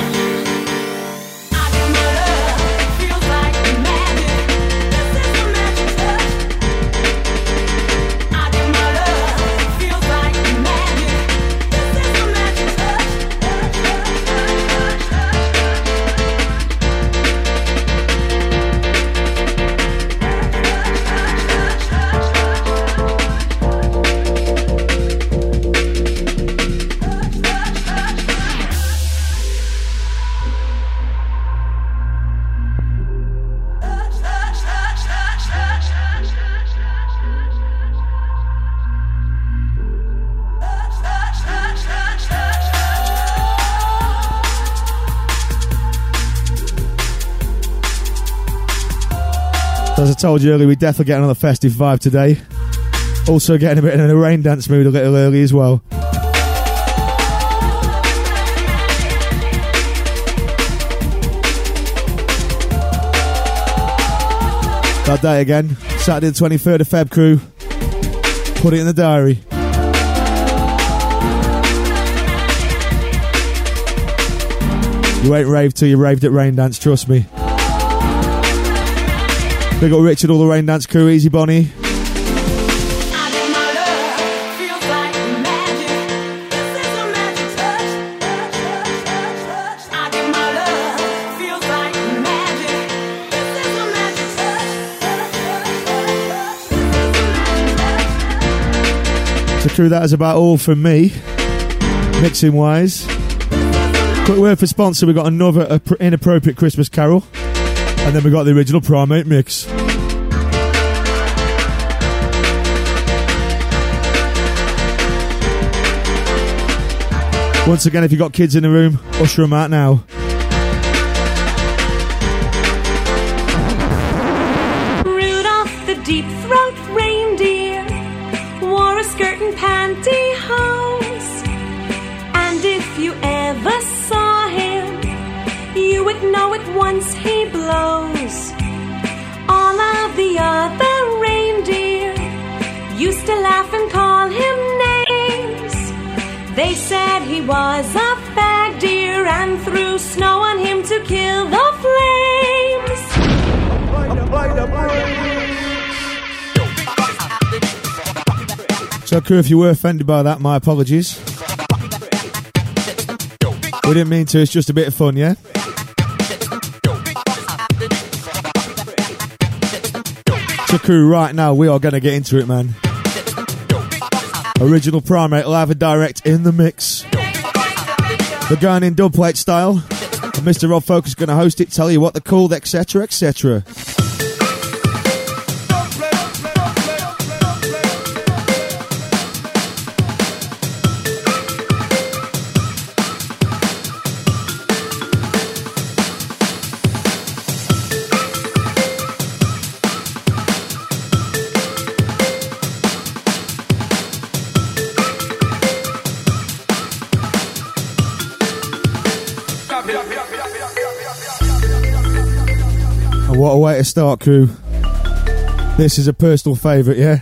Told you earlier, we definitely get another festive vibe today. Also getting a bit in a rain dance mood a little early as well. That day again, Saturday the twenty-third of Feb, crew. Put it in the diary. You ain't raved till you raved at rain dance, trust me. They got Richard, all the rain dance crew, Easy Bonnie. So crew, that is about all from me, mixing wise. Quick word for sponsor, we've got another inappropriate Christmas carol. And then we got the Original Primate mix. Once again, if you've got kids in the room, usher them out now. Rudolph the deep-throat reindeer wore a skirt and pantyhose. And if you ever saw him, you would know at once he blows. All of the other reindeer used to laugh and call him names. They said he was a fag deer and threw snow on him to kill the flames. So crew, if you were offended by that, my apologies. We didn't mean to, it's just a bit of fun, yeah? So crew, right now we are going to get into it, man. Original Primate live and direct in the mix. We're going in dub plate style, and Mister Rob Folk is going to host it, tell you what they're called, etc, et cetera. What a way to start, crew. This is a personal favourite, yeah?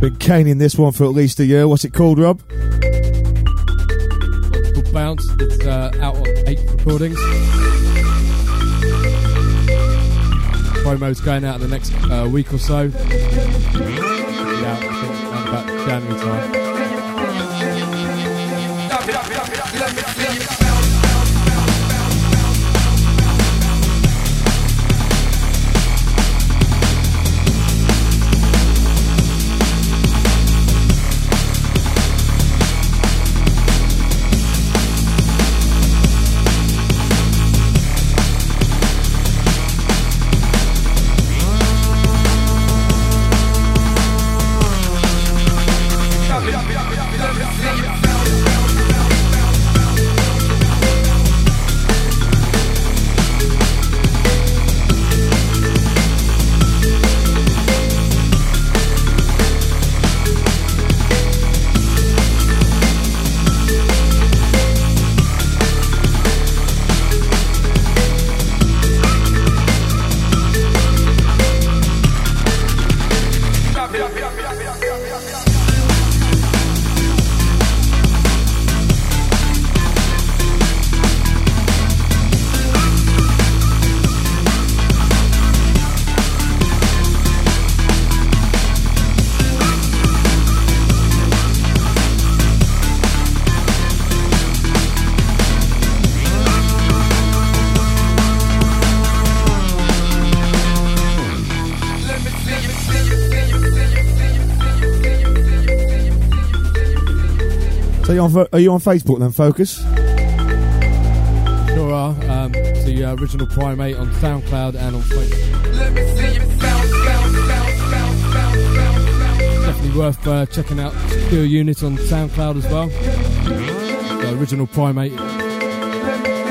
Been caning this one for at least a year. What's it called, Rob? It's called Bounce. It's uh, out on eight recordings. Promo's going out in the next uh, week or so. Yeah, I think about January time. So you're on, are you on Facebook then, Focus? Sure are. Um, so you uh, Original Primate on SoundCloud and on Facebook. Let me see you bounce, bounce, bounce, bounce, bounce. Definitely worth uh, checking out Secure Unit on SoundCloud as well. So Original Primate,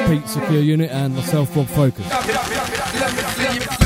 Pete, Secure Unit, and myself, Rob Focus. Let me see you bounce.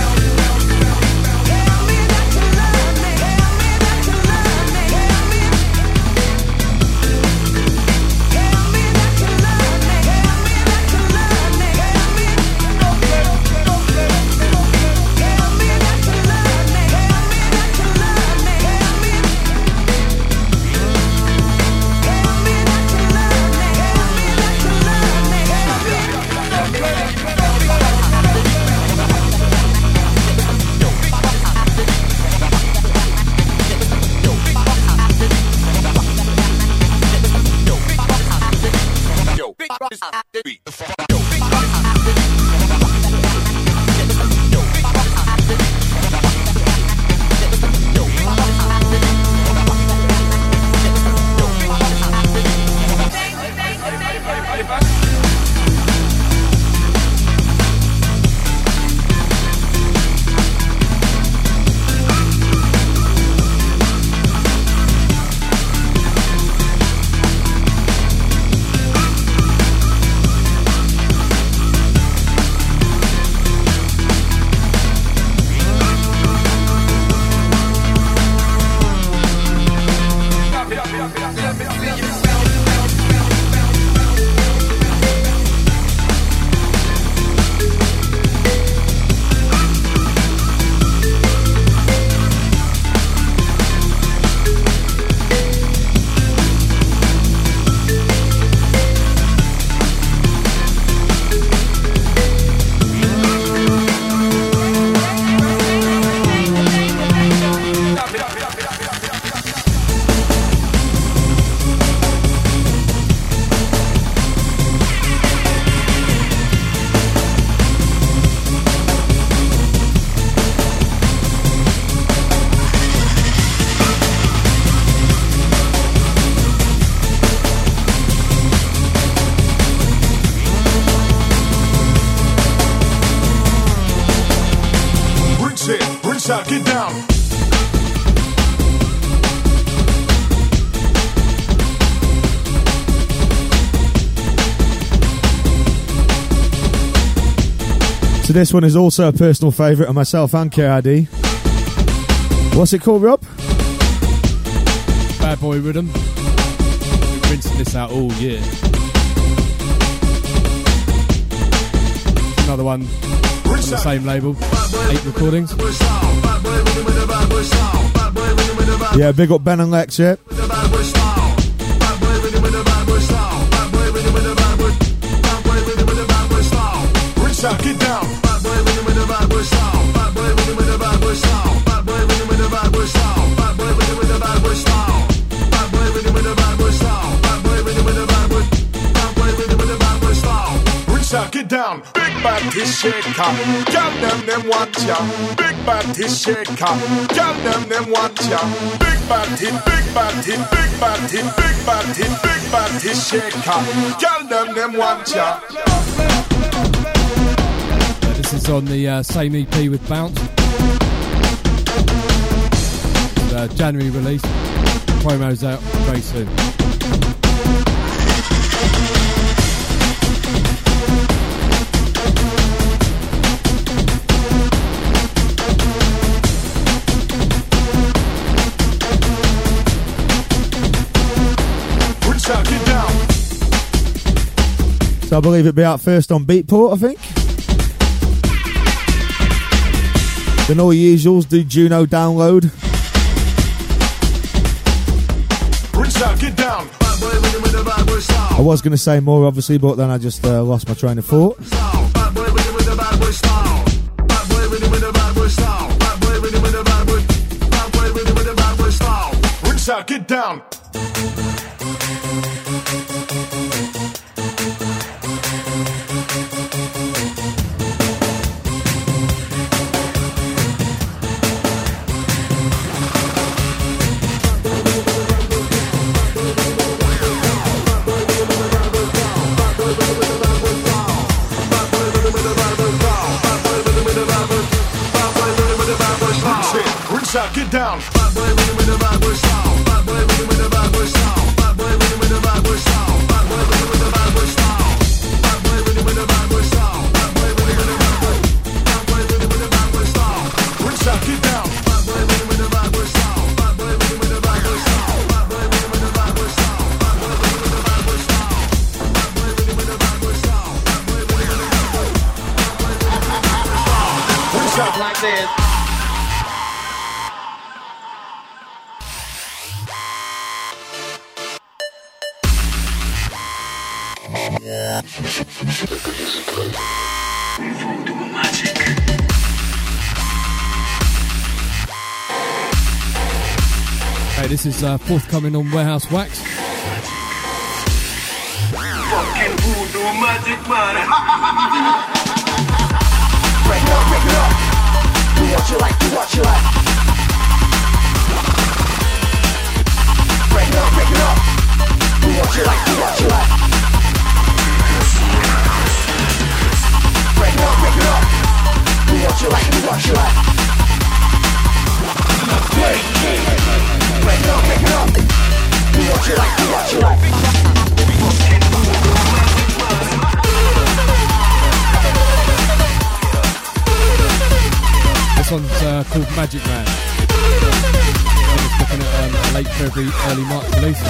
So this one is also a personal favourite of myself and K I D. What's it called, Rob? Bad Boy Rhythm. We've been rinsing this out all year. Another one on the same label. Eight recordings. Yeah, big up Ben and Lex, yeah. Get down. Bad boy rhythm with a bad boy sound. Bad boy rhythm with a bad boy sound. Bad boy rhythm with a bad boy sound. Bad boy rhythm with a bad boy sound. Bad boy rhythm with a bad boy sound. Bad boy rhythm with a bad boy. Bad boy rhythm with a bad boy sound. Reach out, get down. Big bad this shaker. Girl them them want ya. Big bad this shaker. Girl them them want ya. Big bad hit. Big bad hit. Big bad hit. Big bad hit. Big bad this shaker. Girl them them want ya. This is on the uh, same E P with Bounce. It's, uh, January release. Promo's out very soon. So I believe it'd be out first on Beatport, I think. Than all usuals, do Juno download. down, get down. I was going to say more, obviously, but then I just uh, lost my train of thought. Out, get down. Out, get down. Bad boy with the bad boy style. Bad boy with the bad boy style. Bad boy with the bad boy style. Bad boy with the bad boy style. Bad boy with the bad boy style. Bad boy with the bad boy. Bad boy with the bad boy style. Rinse out, get down. Bad boy with the bad boy style. Bad boy with the bad boy style. Bad boy with the bad boy style. Bad boy with the bad boy style. Bad boy with the bad boy style. Bad boy with the bad boy. Bad boy with the bad boy style. Rinse out like this. Hey, this is uh, forthcoming on Warehouse Wax. Fucking voodoo magic, man. Break it up, break it up. Do what you like, do what you like. Break it up, break it up. Do what you like, do what you like. Break it up, break it up. Do what you like, do what you like. Break it up. Break it up, break it up. Do what you like, do what you like. This one's uh, called Magic Man. It's looking at um, late February, early March release.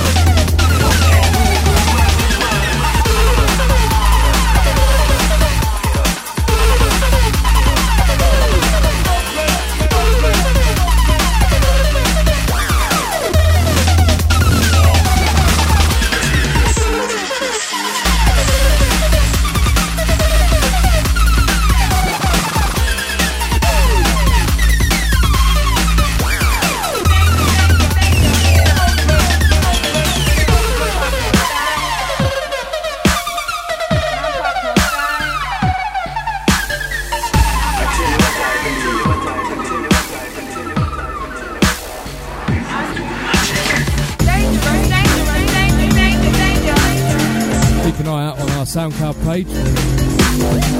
SoundCloud page,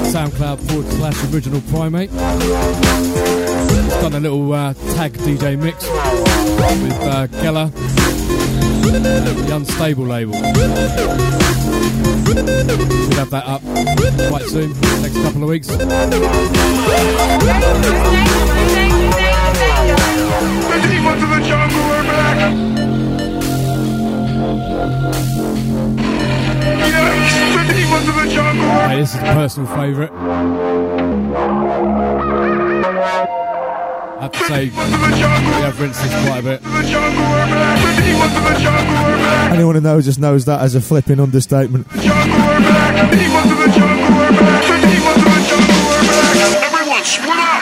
SoundCloud forward slash Original Primate. Done a little uh, tag D J mix with uh, Geller, uh, the Unstable label. We'll have that up quite soon, next couple of weeks. The deep into the jungle are back. Right, this is a personal favourite. I have to say, we have rinsed this quite a bit. Anyone who knows us knows that as a flipping understatement. Everyone, split up!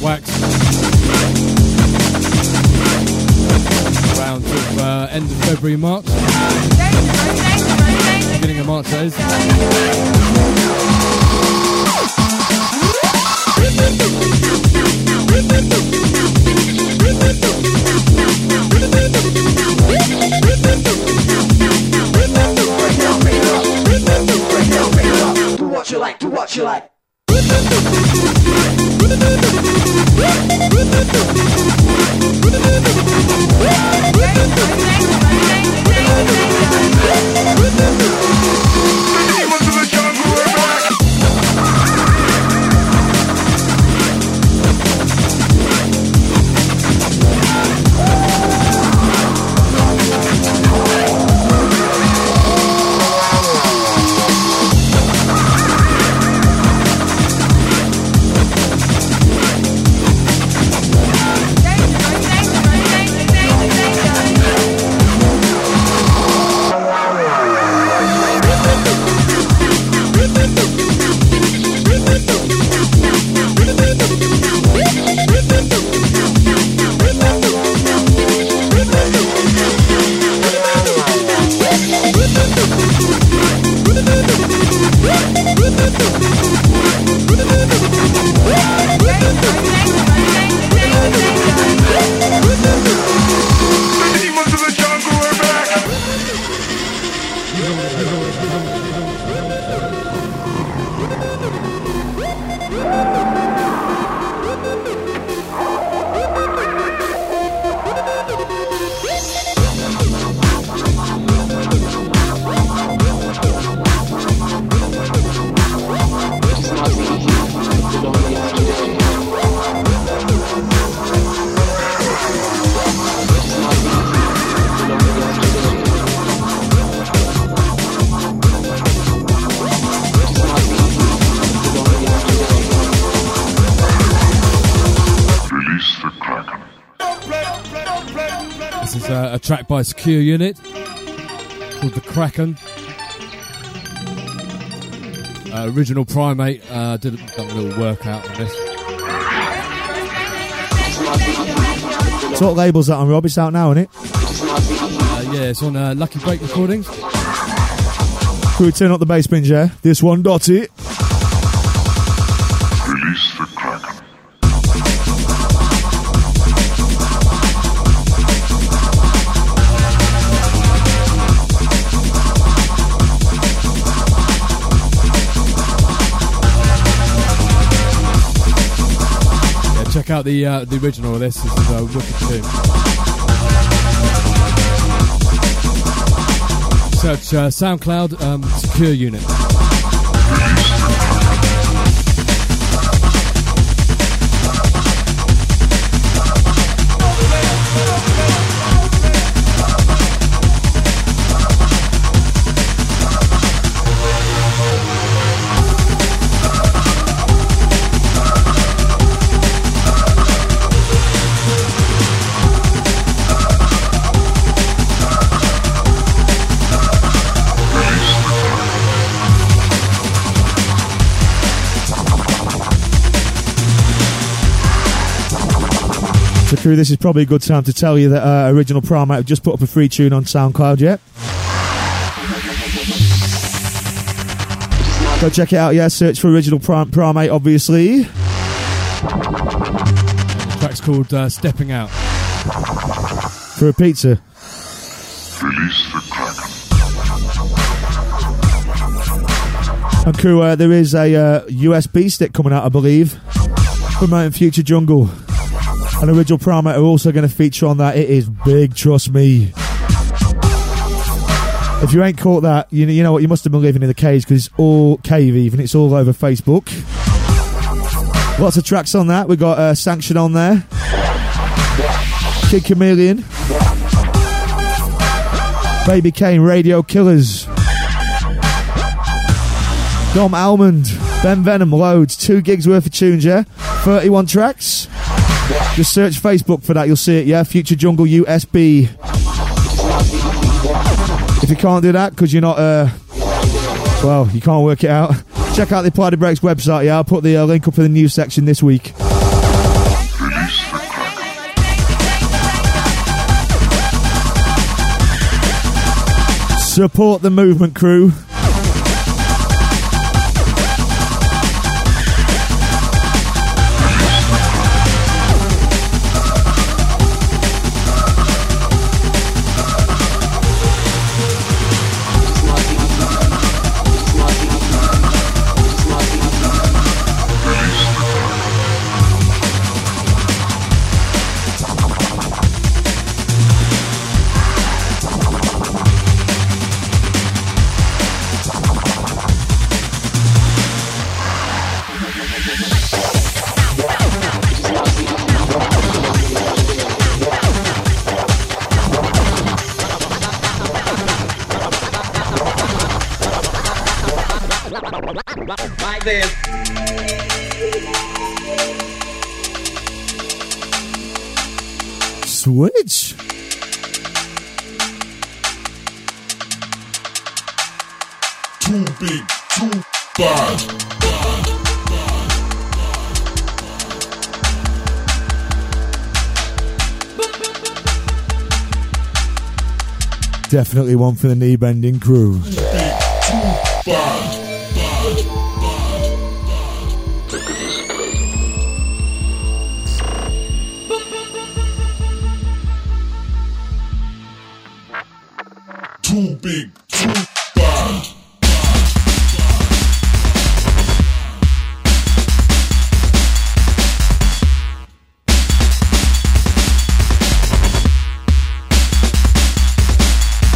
Wax round of uh, end of February, March, beginning of March, that is. Do what you like, do what you like. This is uh, a track by Secure Unit called The Kraken. Uh, Original Primate uh, did a, done a little workout on this. Sort of labels that on Rob, it's out now, isn't it? Uh, yeah, it's on uh, Lucky Break Recordings. Can we turn up the bass binge here? Yeah? This one, Dotty. Check out the uh, the original of this. This is a wicked tune. Search uh, SoundCloud um, Secure Unit. So crew, this is probably a good time to tell you that uh, Original Primate have just put up a free tune on SoundCloud yet. Yeah? Go check it out, yeah, search for Original Prim- Primate, obviously. The track's called uh, Stepping Out. For a pizza. Release the Kraken. And crew, uh, there is a uh, U S B stick coming out, I believe, promoting Future Jungle. And Original Primate are also going to feature on that. It is big, trust me. If you ain't caught that, you know, you know what, you must have been living in the cage, because it's all cave even. It's all over Facebook. Lots of tracks on that. We got uh, Sanction on there. Kid Chameleon. Baby Kane, Radio Killers. Dom Almond. Ben Venom, loads. Two gigs worth of tunes, yeah? thirty-one tracks. Just search Facebook for that, you'll see it, yeah? Future Jungle U S B. If you can't do that, because you're not, uh, well, you can't work it out, check out the Party Breaks website, yeah? I'll put the uh, link up in the news section this week. Support the movement, crew. Switch. Too big, too bad. Definitely one for the knee bending crew. Too big, too bad. Too big, too bad.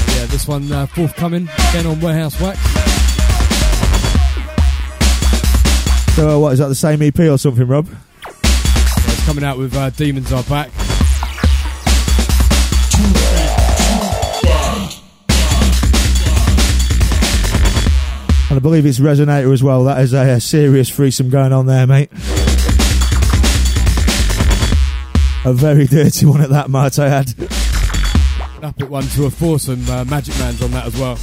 Yeah, this one uh, forthcoming again on Warehouse Wax. So uh, what is that, the same E P or something, Rob? Yeah, it's coming out with uh, Demons Are Back. And I believe it's Resonator as well. That is a, a serious threesome going on there, mate. A very dirty one at that, might I add. up at one to a foursome. Uh, Magic Man's on that as well.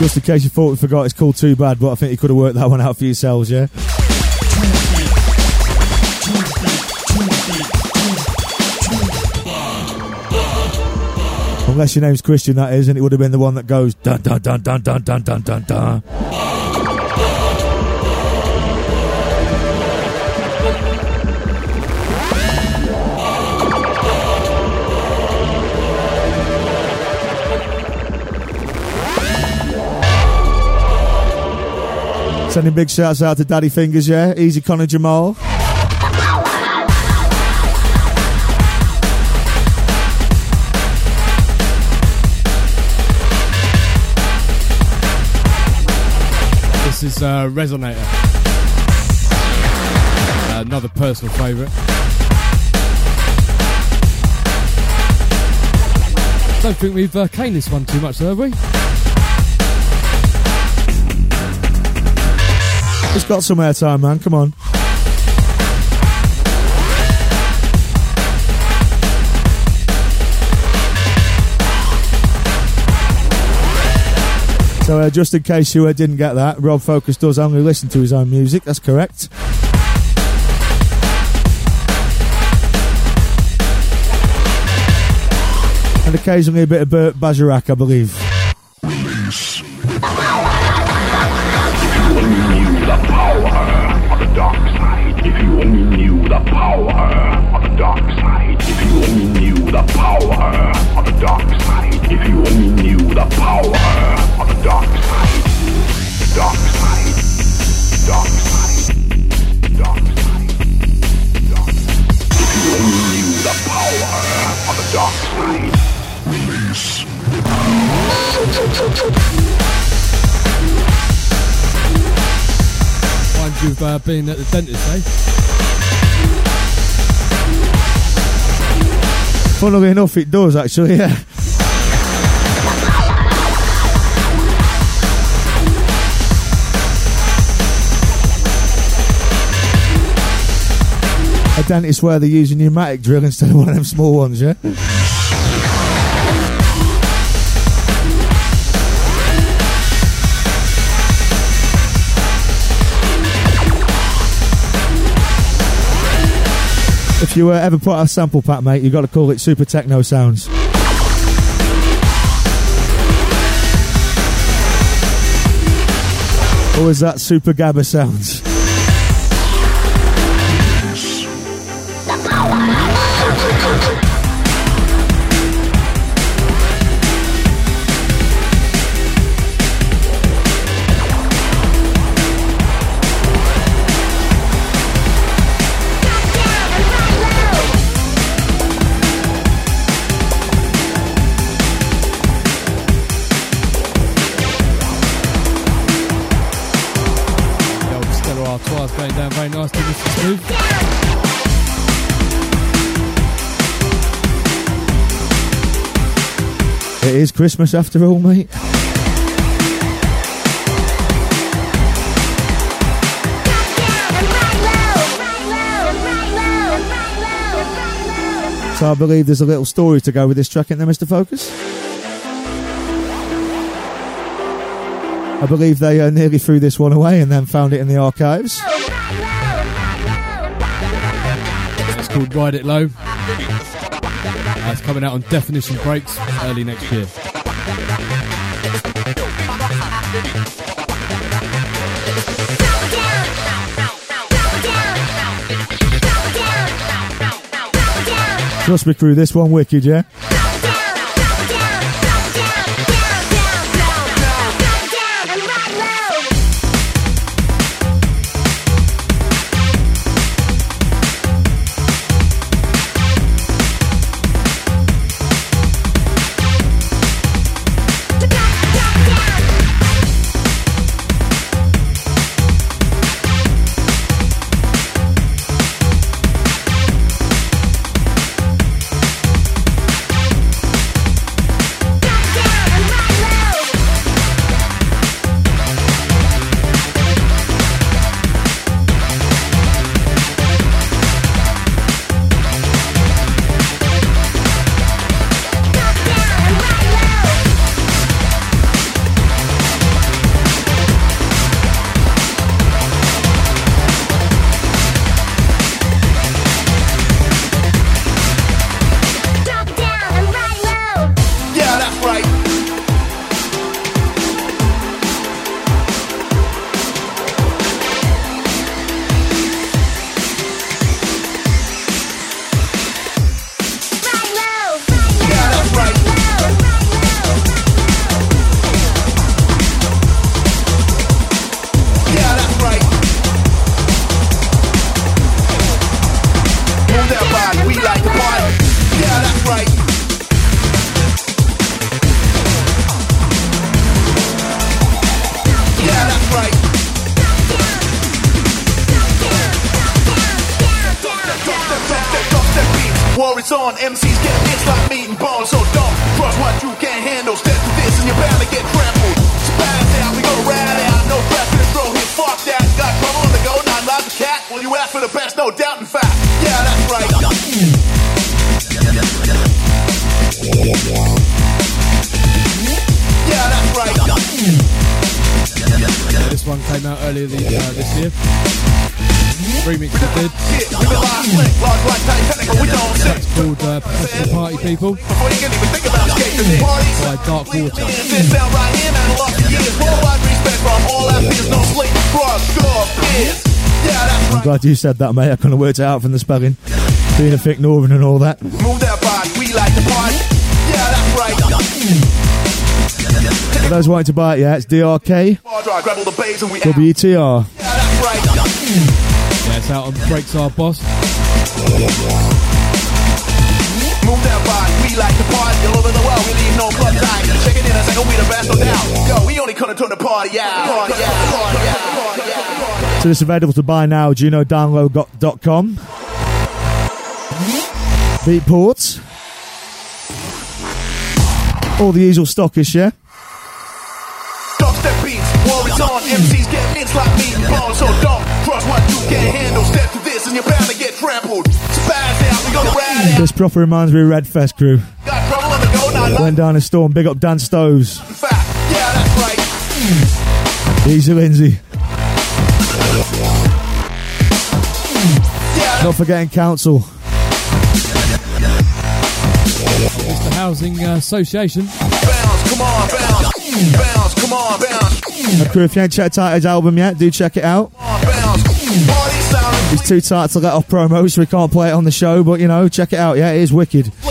Just in case you thought we forgot, it's called Too Bad, but I think you could have worked that one out for yourselves, yeah? Unless your name's Christian, that is, and it would have been the one that goes dun dun dun dun dun dun dun dun dun. Sending big shouts out to Daddy Fingers, yeah? Easy Connor Jamal. This is uh, Resonator. Uh, another personal favourite. Don't think we've uh, caned this one too much, though, have we? It's got some airtime, man. Come on. So, uh, just in case you uh, didn't get that, Rob Focus does only listen to his own music. That's correct. And occasionally a bit of Bert Bacharach, I believe. You've uh, been at the dentist, eh? Funnily enough, it does actually, yeah. A dentist where they use a pneumatic drill instead of one of them small ones, yeah? If you uh, ever put out a sample pack, mate, you've got to call it Super Techno Sounds. Or is that Super Gabba Sounds? It is Christmas after all, mate. So I believe there's a little story to go with this track, isn't there, Mister Focus? I believe they uh, nearly threw this one away and then found it in the archives. Called Ride It Low. Uh, it's coming out on Definition Breaks early next year. Trust me, crew, this one wicked, yeah? on. M Cs get hits like meat and bones, so don't trust what you can't handle. Step to this and you're bound to get trampled. Spazzed out, we go right out. No crap in the throat here, fuck that. Got trouble on the go, not like a cat. Well, you ask for the best, no doubt in fact. Yeah, that's right. Yeah, that's right. Yeah, this one came out earlier the, uh, this year. Remix we did. That's called uh, Professional Party People by Dark Water. I'm glad you said that, mate. I couldn't work it out from the spelling. Being a thick northern and all that. Move that body, we like the party. Yeah, that's right. For those wanting to buy it, yeah, it's D R K W T R. Yeah, it's out on Breaks Our Boss. Move that body, we like the party all over the world. We leave no club time. Check it in a second, we the best, no doubt. Yo, we only couldn't turn the party out. So this is available to buy now. Juno Download dot com. Beatport. All the usual stockish, yeah? On M Cs get hits like meat and bones, so don't trust what you can't handle. Step to this and you're bound to get trampled. Spaz out, we gonna ride out. This proper reminds me of Red Fest crew. Got trouble on the go, not like. Went down a storm, big up Dan Stoves. In fact, yeah, that's right. Easy Lindsay. Yeah. Not forgetting Council. It's the Housing uh, Association. Bounce, come on, bounce. Bounce, come on, bounce. Crew, if you ain't checked out his album yet, do check it out. He's too tight to let off promos, so we can't play it on the show, but you know, check it out, yeah, it is wicked. With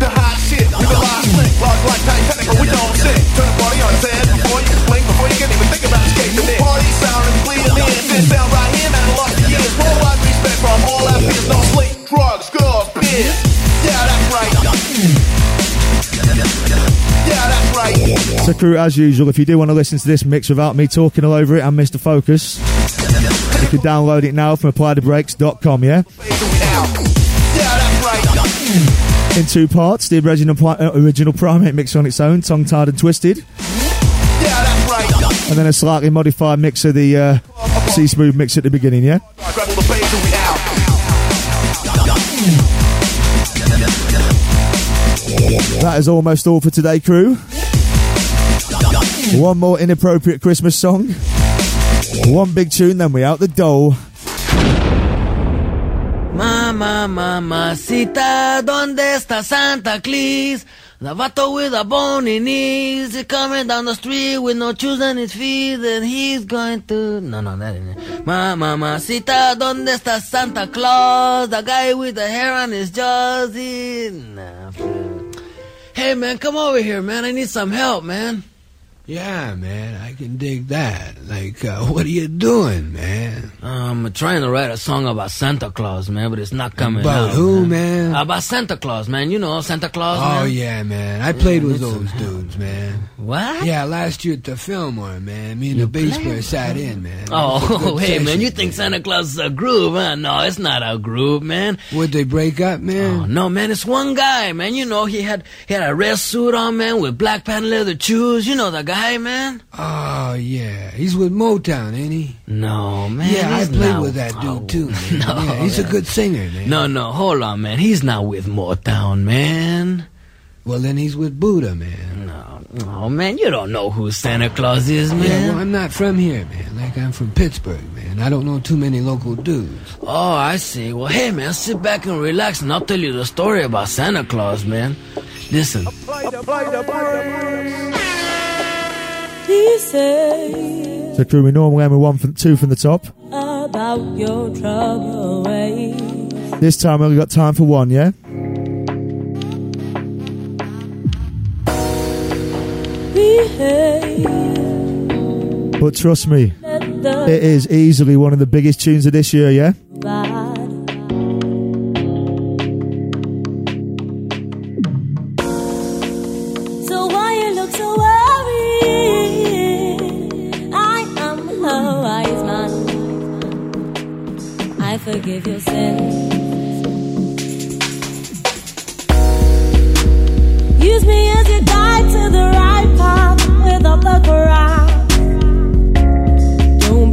the hot shit, with the last link, large like Titanic, we don't sing. Turn the party on its head before you blink, before you can even think about escaping it. Party sound and bleeding in, this sound right here, man, I lost the years. Worldwide respect from all our peers, no sleep, drugs, girls, beers. Yeah, that's right. Yeah, that's right. So crew, as usual, if you do want to listen to this mix without me talking all over it and Mister Focus, you can download it now from apply the breaks dot com, yeah? In two parts, the original, uh, original Primate mix on its own, tongue-tied and twisted. Yeah, that's right. And then a slightly modified mix of the uh, C-Smoove mix at the beginning, yeah? That is almost all for today, crew. One more inappropriate Christmas song. One big tune, then we out the door. Mamá, mamacita, ¿dónde está Santa Claus? The vato with a bony knees is coming down the street with no shoes on his feet, and he's going to... No, no, that isn't it. Ma, mamacita, ¿dónde está Santa Claus? The guy with the hair on his jaws, he... Nah, hey, man, come over here, man. I need some help, man. Yeah, man, I can dig that. Like, uh, what are you doing, man? I'm trying to write a song about Santa Claus, man, but it's not coming about out. About who, man? man? About Santa Claus, man. You know, Santa Claus, oh, man. Oh, yeah, man. I played yeah, with those dudes, man. What? Yeah, last year at the Fillmore, man. Me and you the bass player sat in, man. Oh, hey, session, man, you think man. Santa Claus is a groove, huh? No, it's not a groove, man. Would they break up, man? Oh, no, man, it's one guy, man. You know, he had he had a red suit on, man, with black patent leather shoes. You know, the guy. Hey, man. Oh, yeah. He's with Motown, ain't he? No, man. Yeah, I played not... with that dude, oh, too, man. No, yeah, he's man. a good singer, man. No, no, hold on, man. He's not with Motown, man. Well, then he's with Buddha, man. No. Oh, man, you don't know who Santa Claus is, man. Yeah, well, I'm not from here, man. Like, I'm from Pittsburgh, man. I don't know too many local dudes. Oh, I see. Well, hey, man, sit back and relax, and I'll tell you the story about Santa Claus, man. Listen. Apply the, apply the, apply the. So crew, we normally have one from two from the top. About your trouble ways. This time we only got time for one, yeah? Behave. But trust me, it is easily one of the biggest tunes of this year, yeah? Bad. forgive your sins. Use me as your guide to the right path without the crowd. Don't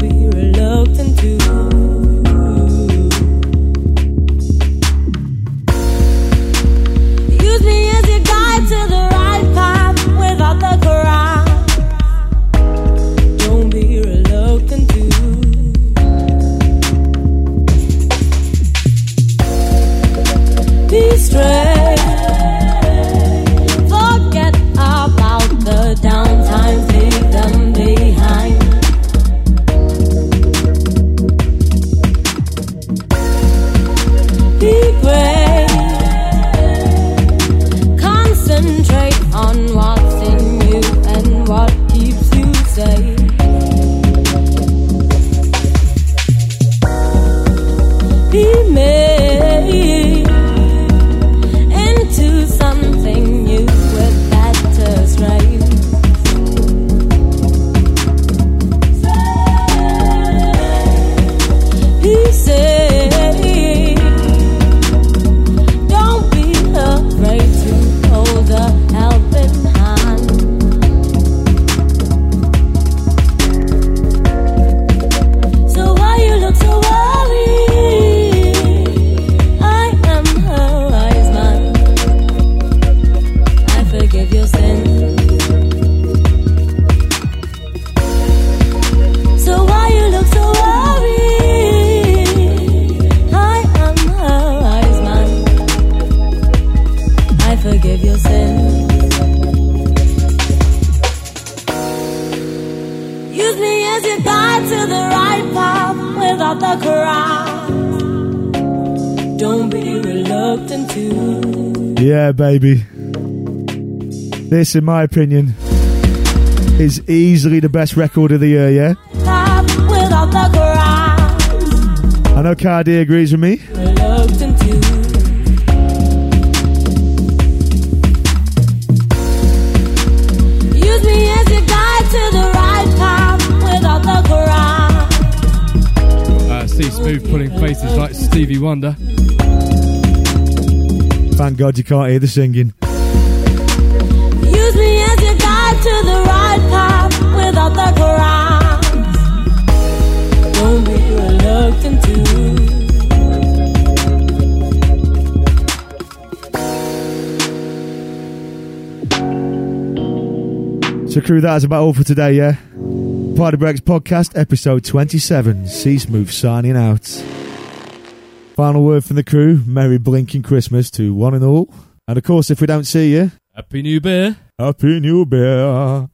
be reluctant to. Yeah, baby. This, in my opinion, is easily the best record of the year, yeah? I know Cardi agrees with me. Uh, see Smoove pulling faces like Stevie Wonder. Thank God you can't hear the singing. Use me as your guide to the right path without the crowd. Don't be reluctant to. So crew, that is about all for today, yeah? Party Breaks Podcast, episode twenty-seven. See Smoove signing out. Final word from the crew, merry blinking Christmas to one and all. And of course, if we don't see you... Happy New Year! Happy New Year!